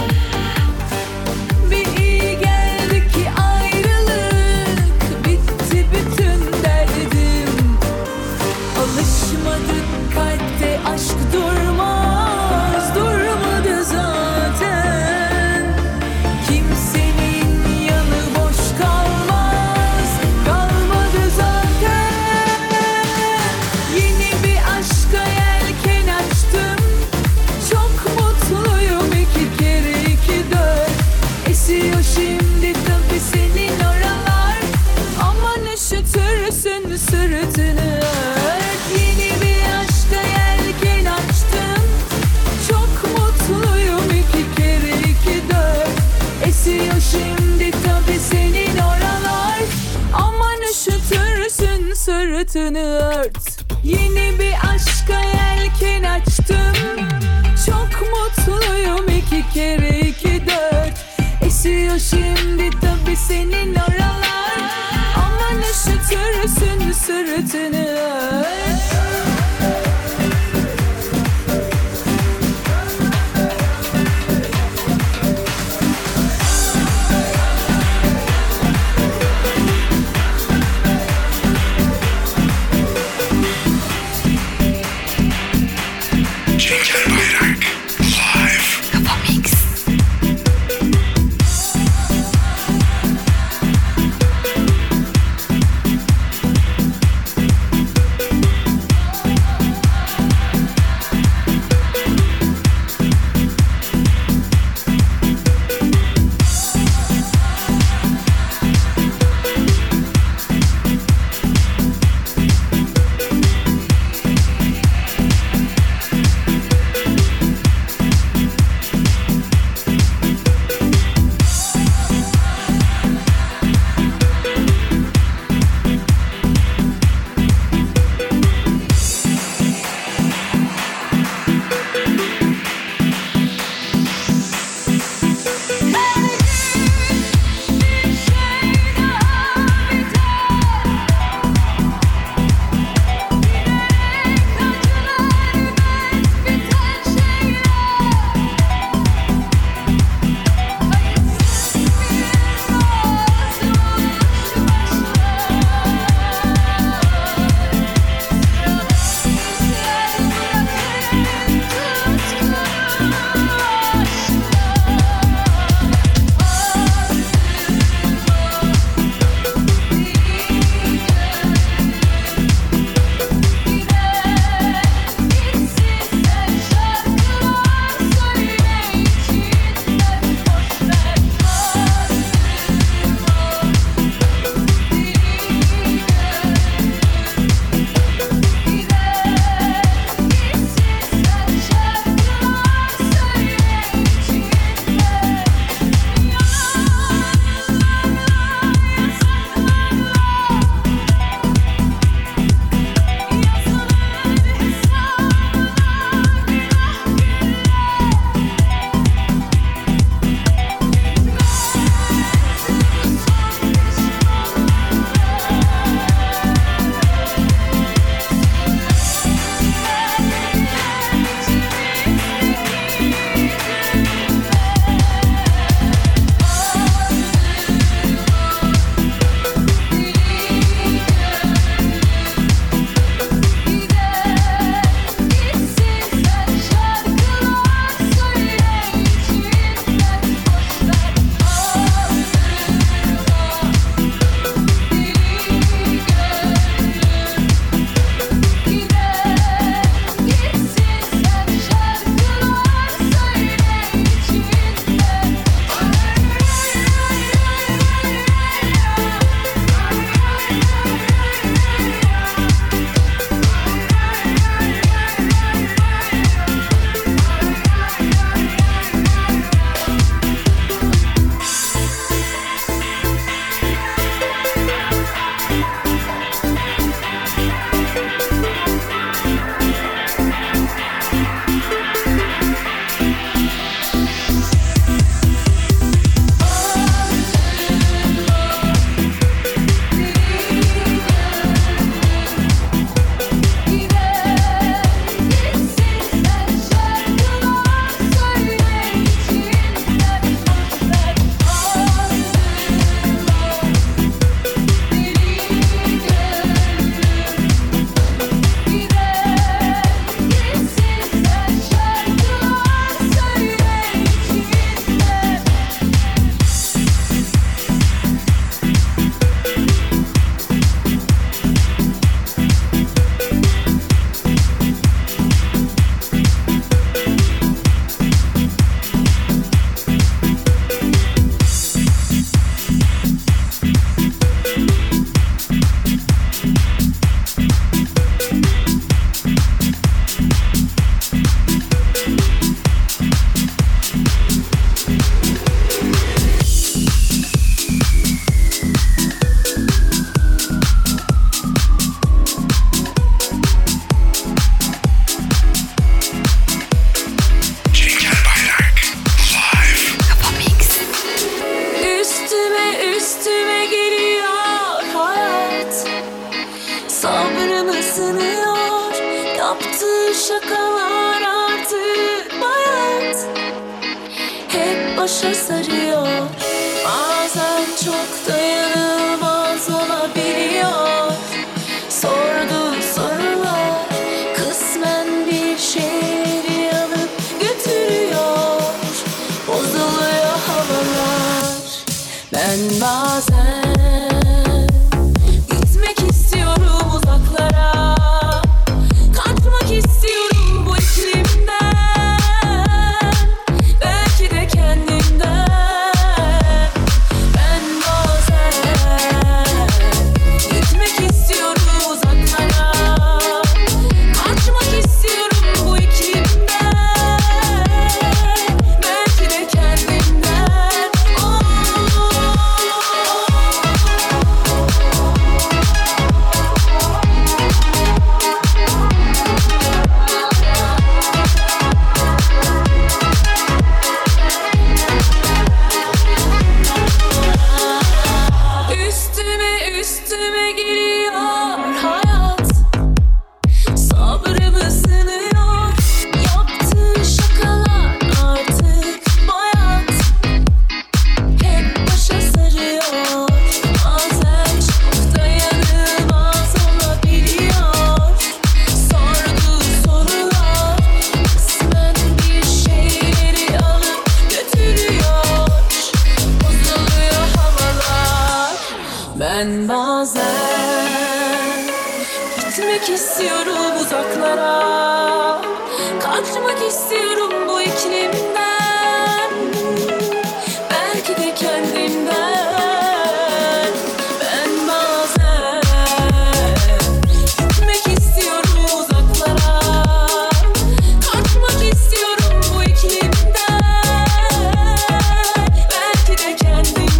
Bir iyi geldi ki ayrılık, bitti bütün derdim. Alışmadık kalpte aşk durmaz, durmadı zaten. Kimsenin yanı boş kalmaz, kalmadı zaten. Yeni bir aşka şimdi tabi senin oralar. Aman üşütürsün sırtını ört. Yeni bir aşka yelken açtım. Çok mutluyum, 2 kere 2 4. Esiyor şimdi tabi senin oralar. Aman üşütürsün sırtını ört. Yeni bir aşka yelken açtım. Çok mutluyum, 2 kere 2 4. Esiyor şimdi tabi senin oralar. Aman üşütürsün sırtını ört. Cenk Erbayrak Yaptığı şakalar artık bayat, hep başa sarıyor. Bazen çok dayanılmaz olabiliyor. Sorduğu sorular kısmen bir şeyleri alıp götürüyor. Bozuluyor havalar. Ben bazen ben bazen gitmek istiyorum uzaklara, kaçmak istiyorum bu iklimden, belki de kendimden. Ben bazen gitmek istiyorum uzaklara, kaçmak istiyorum bu iklimden, belki de kendimden.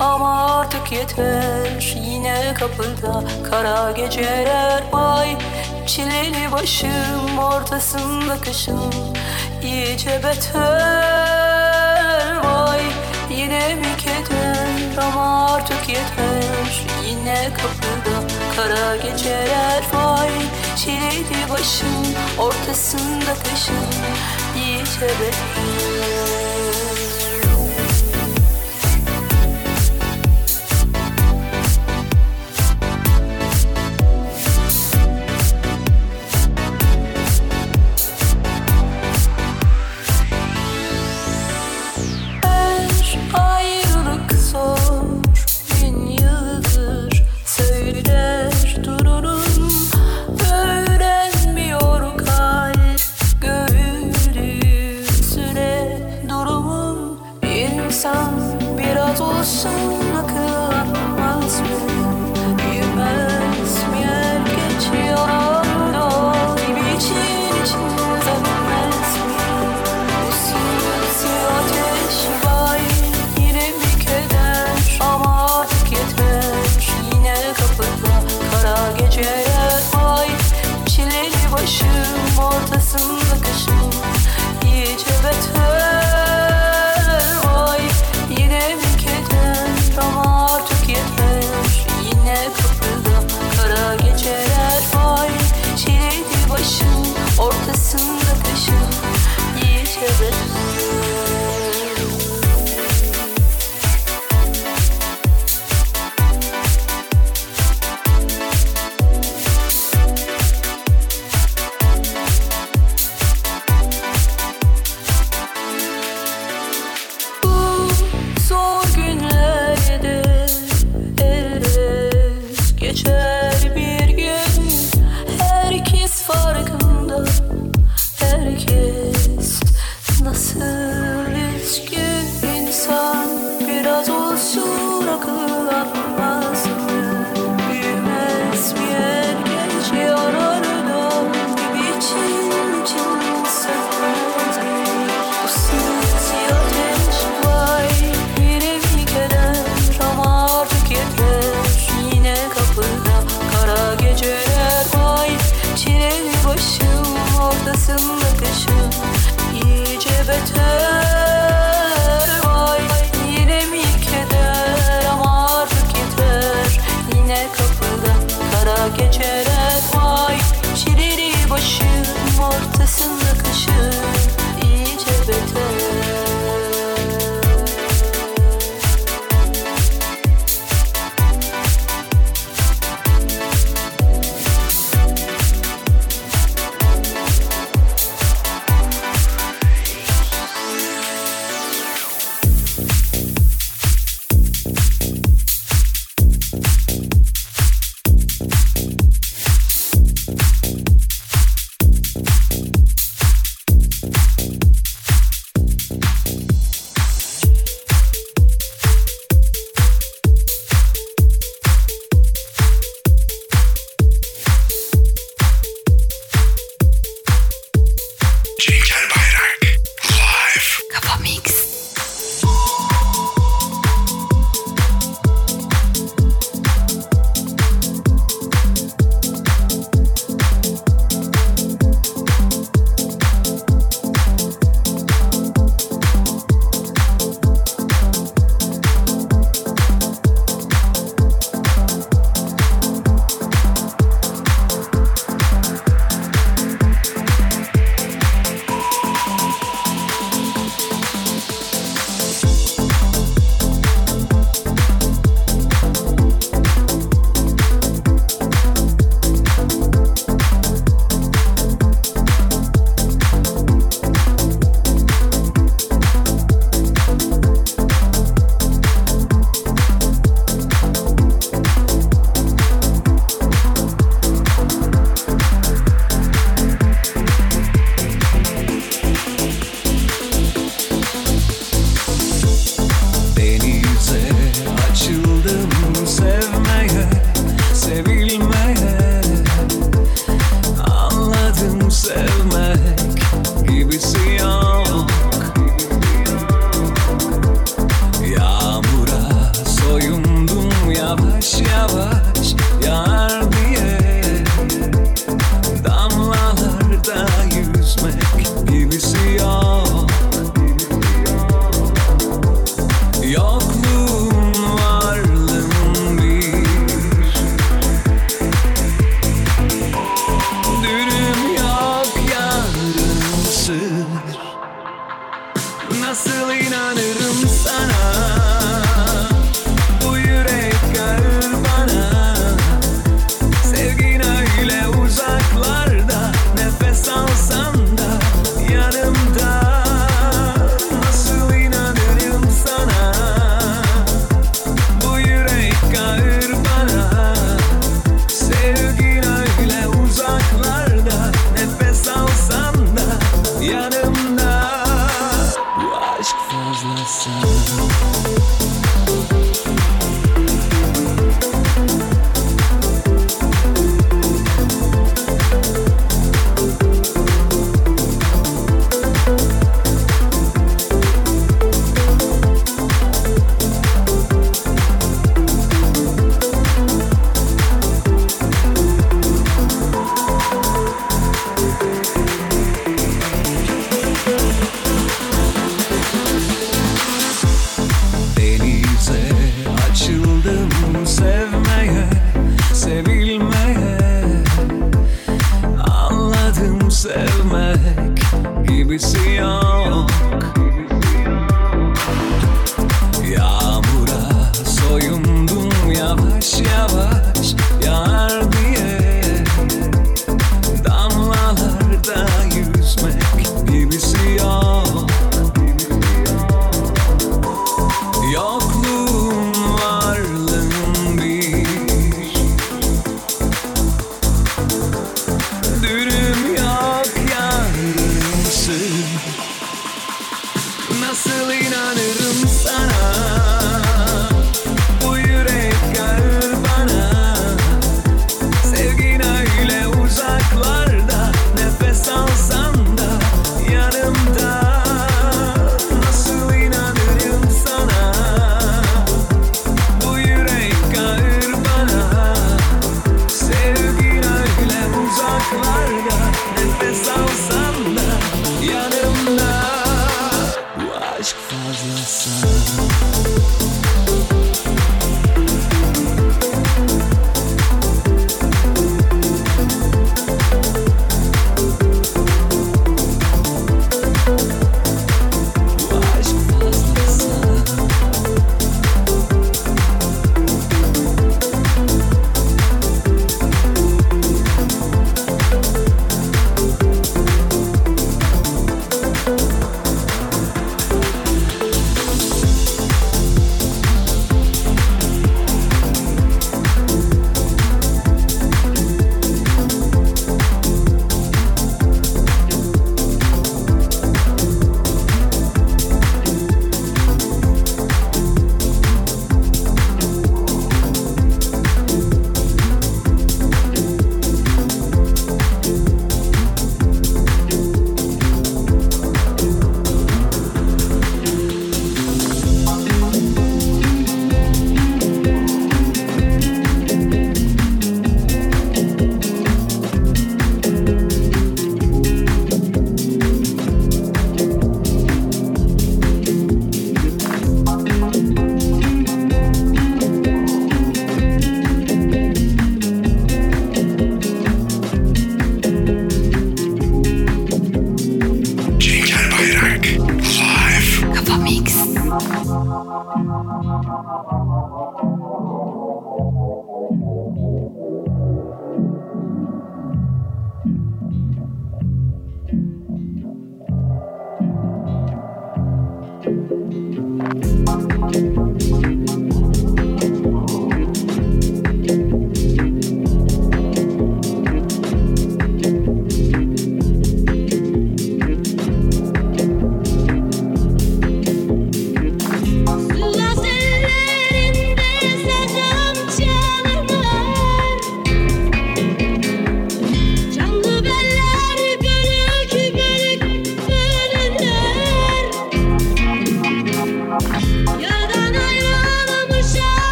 Ama artık yeter, yine kapıda kara geceler. Vay çileli başım, ortasında kışım iyice beter. Vay yine mi keder, ama artık yeter, yine kapıda kara geceler. Vay çileli başım, ortasında kışım iyice beter.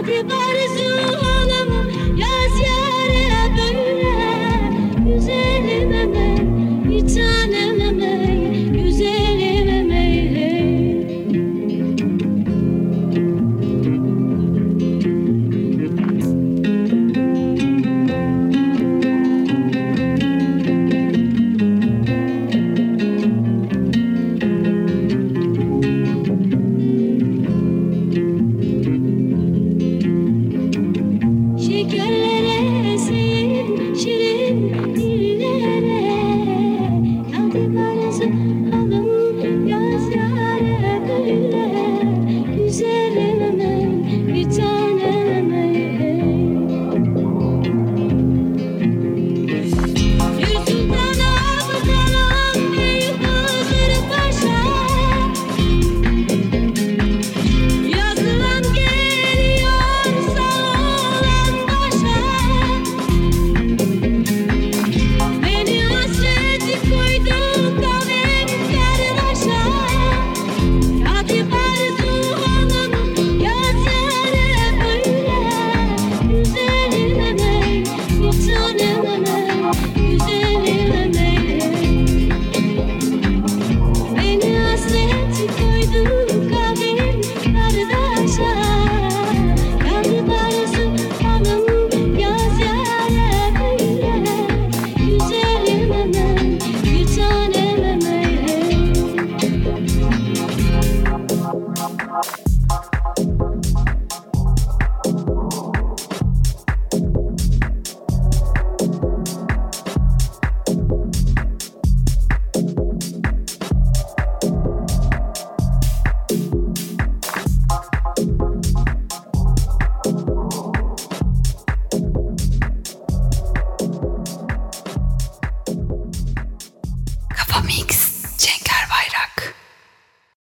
Everybody's new. Göllerim